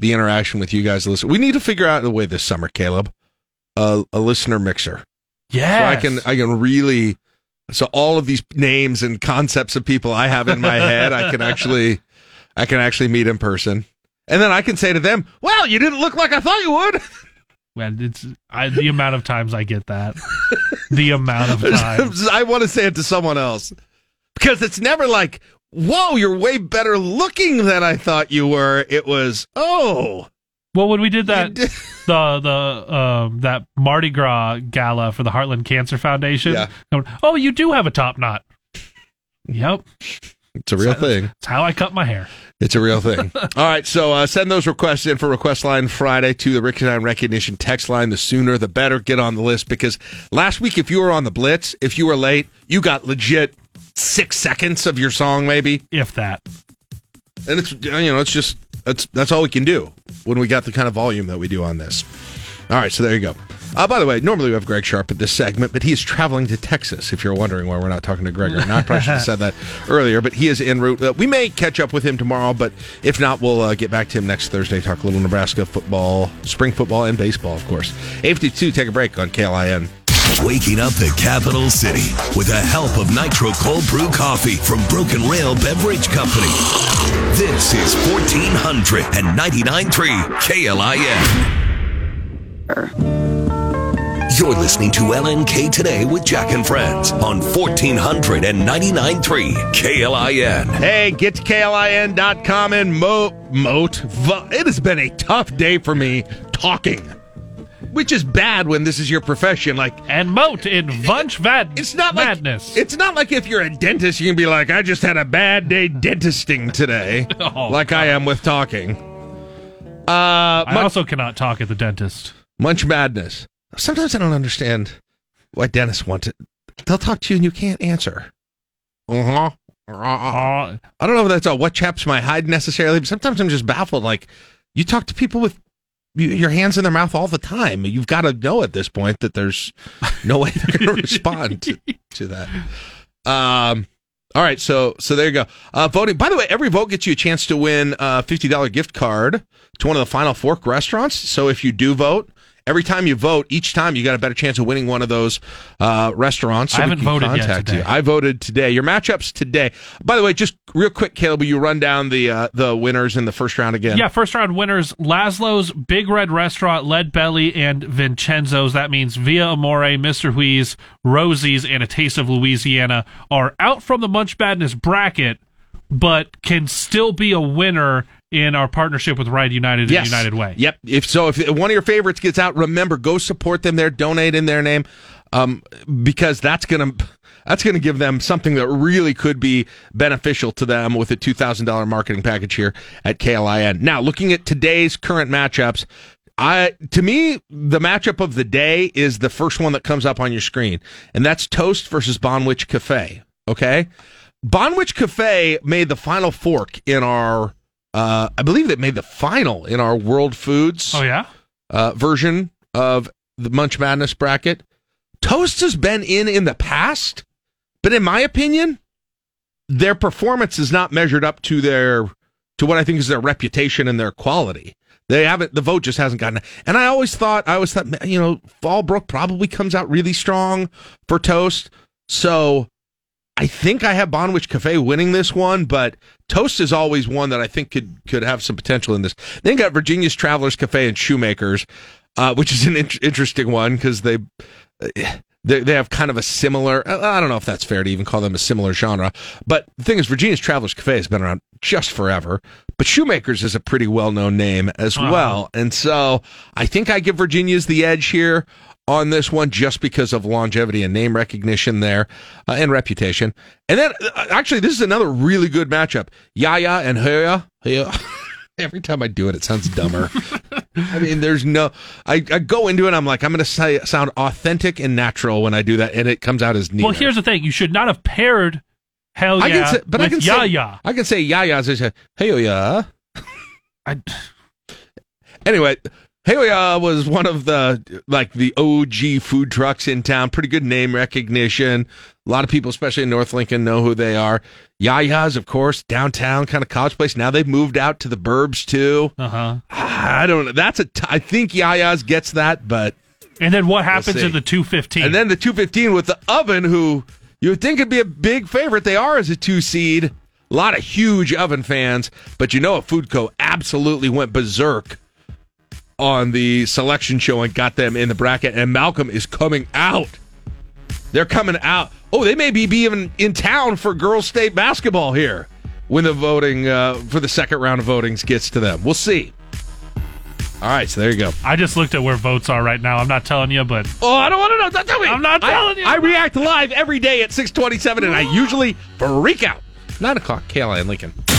interaction with you guys. Listen, we need to figure out a way this summer, Caleb, a listener mixer. Yeah, so I can really, so all of these names and concepts of people I have in my head, I can actually meet in person, and then I can say to them, "Well, you didn't look like I thought you would." Well, the amount of times I get that, the amount of times I want to say it to someone else, because it's never like, whoa, you're way better looking than I thought you were. It was, oh. Well, when we did that, that Mardi Gras gala for the Heartland Cancer Foundation, oh, you do have a top knot. Yep. It's a real thing. It's how I cut my hair. It's a real thing. All right, so send those requests in for Request Line Friday to the Rickettside Recognition text line. The sooner, the better. Get on the list, because last week, if you were on the Blitz, if you were late, you got legit 6 seconds of your song, maybe, if that. And that's all we can do when we got the kind of volume that we do on this. All right, so there you go. By the way, normally we have Greg Sharp at this segment, but he is traveling to Texas, if you're wondering why we're not talking to Greg. Or not, I probably should have said that earlier, but he is en route. We may catch up with him tomorrow, but if not, we'll get back to him next Thursday, talk a little Nebraska football, spring football, and baseball, of course. 8:52, take a break on KLIN. Waking up the capital city with the help of Nitro Cold Brew Coffee from Broken Rail Beverage Company. This is 1499.3 KLIN. You're listening to LNK Today with Jack and Friends on 1499.3 KLIN. Hey, get to KLIN.com and moat. It has been a tough day for me talking, which is bad when this is your profession. And moat in Vunch Vadness. It's not like if you're a dentist, you can be like, I just had a bad day dentisting today, God. I am with talking. I also cannot talk at the dentist. Munch Madness. Sometimes I don't understand why dentists want to. They'll talk to you and you can't answer. Uh-huh. I don't know if that's a what chaps my hide necessarily, but sometimes I'm just baffled. Like, you talk to people with your hands in their mouth all the time. You've got to know at this point that there's no way they're going to respond to that. All right, so there you go. Voting. By the way, every vote gets you a chance to win a $50 gift card to one of the Final Fork restaurants. So if you do vote, every time you vote, each time you got a better chance of winning one of those restaurants. So I haven't voted yet today. I voted today. Your matchups today. By the way, just real quick, Caleb, will you run down the winners in the first round again? Yeah, first round winners, Laszlo's, Big Red Restaurant, Lead Belly, and Vincenzo's. That means Via Amore, Mr. Hui's, Rosie's, and A Taste of Louisiana are out from the Munch Madness bracket, but can still be a winner in our partnership with Ride United and United Way. Yep. If one of your favorites gets out, remember, go support them there, donate in their name, because that's gonna give them something that really could be beneficial to them with a $2,000 marketing package here at KLIN. Now, looking at today's current matchups, to me, the matchup of the day is the first one that comes up on your screen, and that's Toast versus Bonwich Cafe. Okay, Bonwich Cafe made the final fork in our, I believe it made the final in our World Foods. Oh yeah, version of the Munch Madness bracket. Toast has been in the past, but in my opinion, their performance is not measured up to what I think is their reputation and their quality. They haven't. The vote just hasn't gotten. And I always thought, you know, Fallbrook probably comes out really strong for Toast. So I think I have Bonwich Cafe winning this one, but Toast is always one that I think could have some potential in this. Then you got Virginia's Travelers Cafe and Shoemakers, which is an interesting one because they have kind of a similar. I don't know if that's fair to even call them a similar genre, but the thing is, Virginia's Travelers Cafe has been around just forever. But Shoemakers is a pretty well-known name as well, and so I think I give Virginia's the edge here on this one just because of longevity and name recognition there, and reputation. And then, actually, this is another really good matchup. Yaya and Hoya. Every time I do it, it sounds dumber. I mean, I go into it, I'm like, I'm going to sound authentic and natural when I do that, and it comes out as neither. Well, here's the thing. You should not have paired Hell Yeah Yaya. I can say Yaya, as I say, Hell Yeah. Anyway, Hell Yeah was one of the OG food trucks in town. Pretty good name recognition. A lot of people, especially in North Lincoln, know who they are. Yaya's, of course, downtown, kind of college place. Now they've moved out to the burbs, too. Uh-huh. I don't know. I think Yaya's gets that, but... And then what happens in the 215? And then the 215 with the Oven, who you would think would be a big favorite. They are as a two-seed. A lot of huge Oven fans. But you know a food co absolutely went berserk on the selection show and got them in the bracket. And Malcolm is coming out. They're coming out. Oh, they may be even in town for girls' state basketball here when the voting for the second round of votings gets to them. We'll see. All right, so there you go. I just looked at where votes are right now. I'm not telling you, but... Oh, I don't want to know. Don't tell me. I'm not telling you. I react live every day at 6:27, and I usually freak out. 9 o'clock, KLIN Lincoln.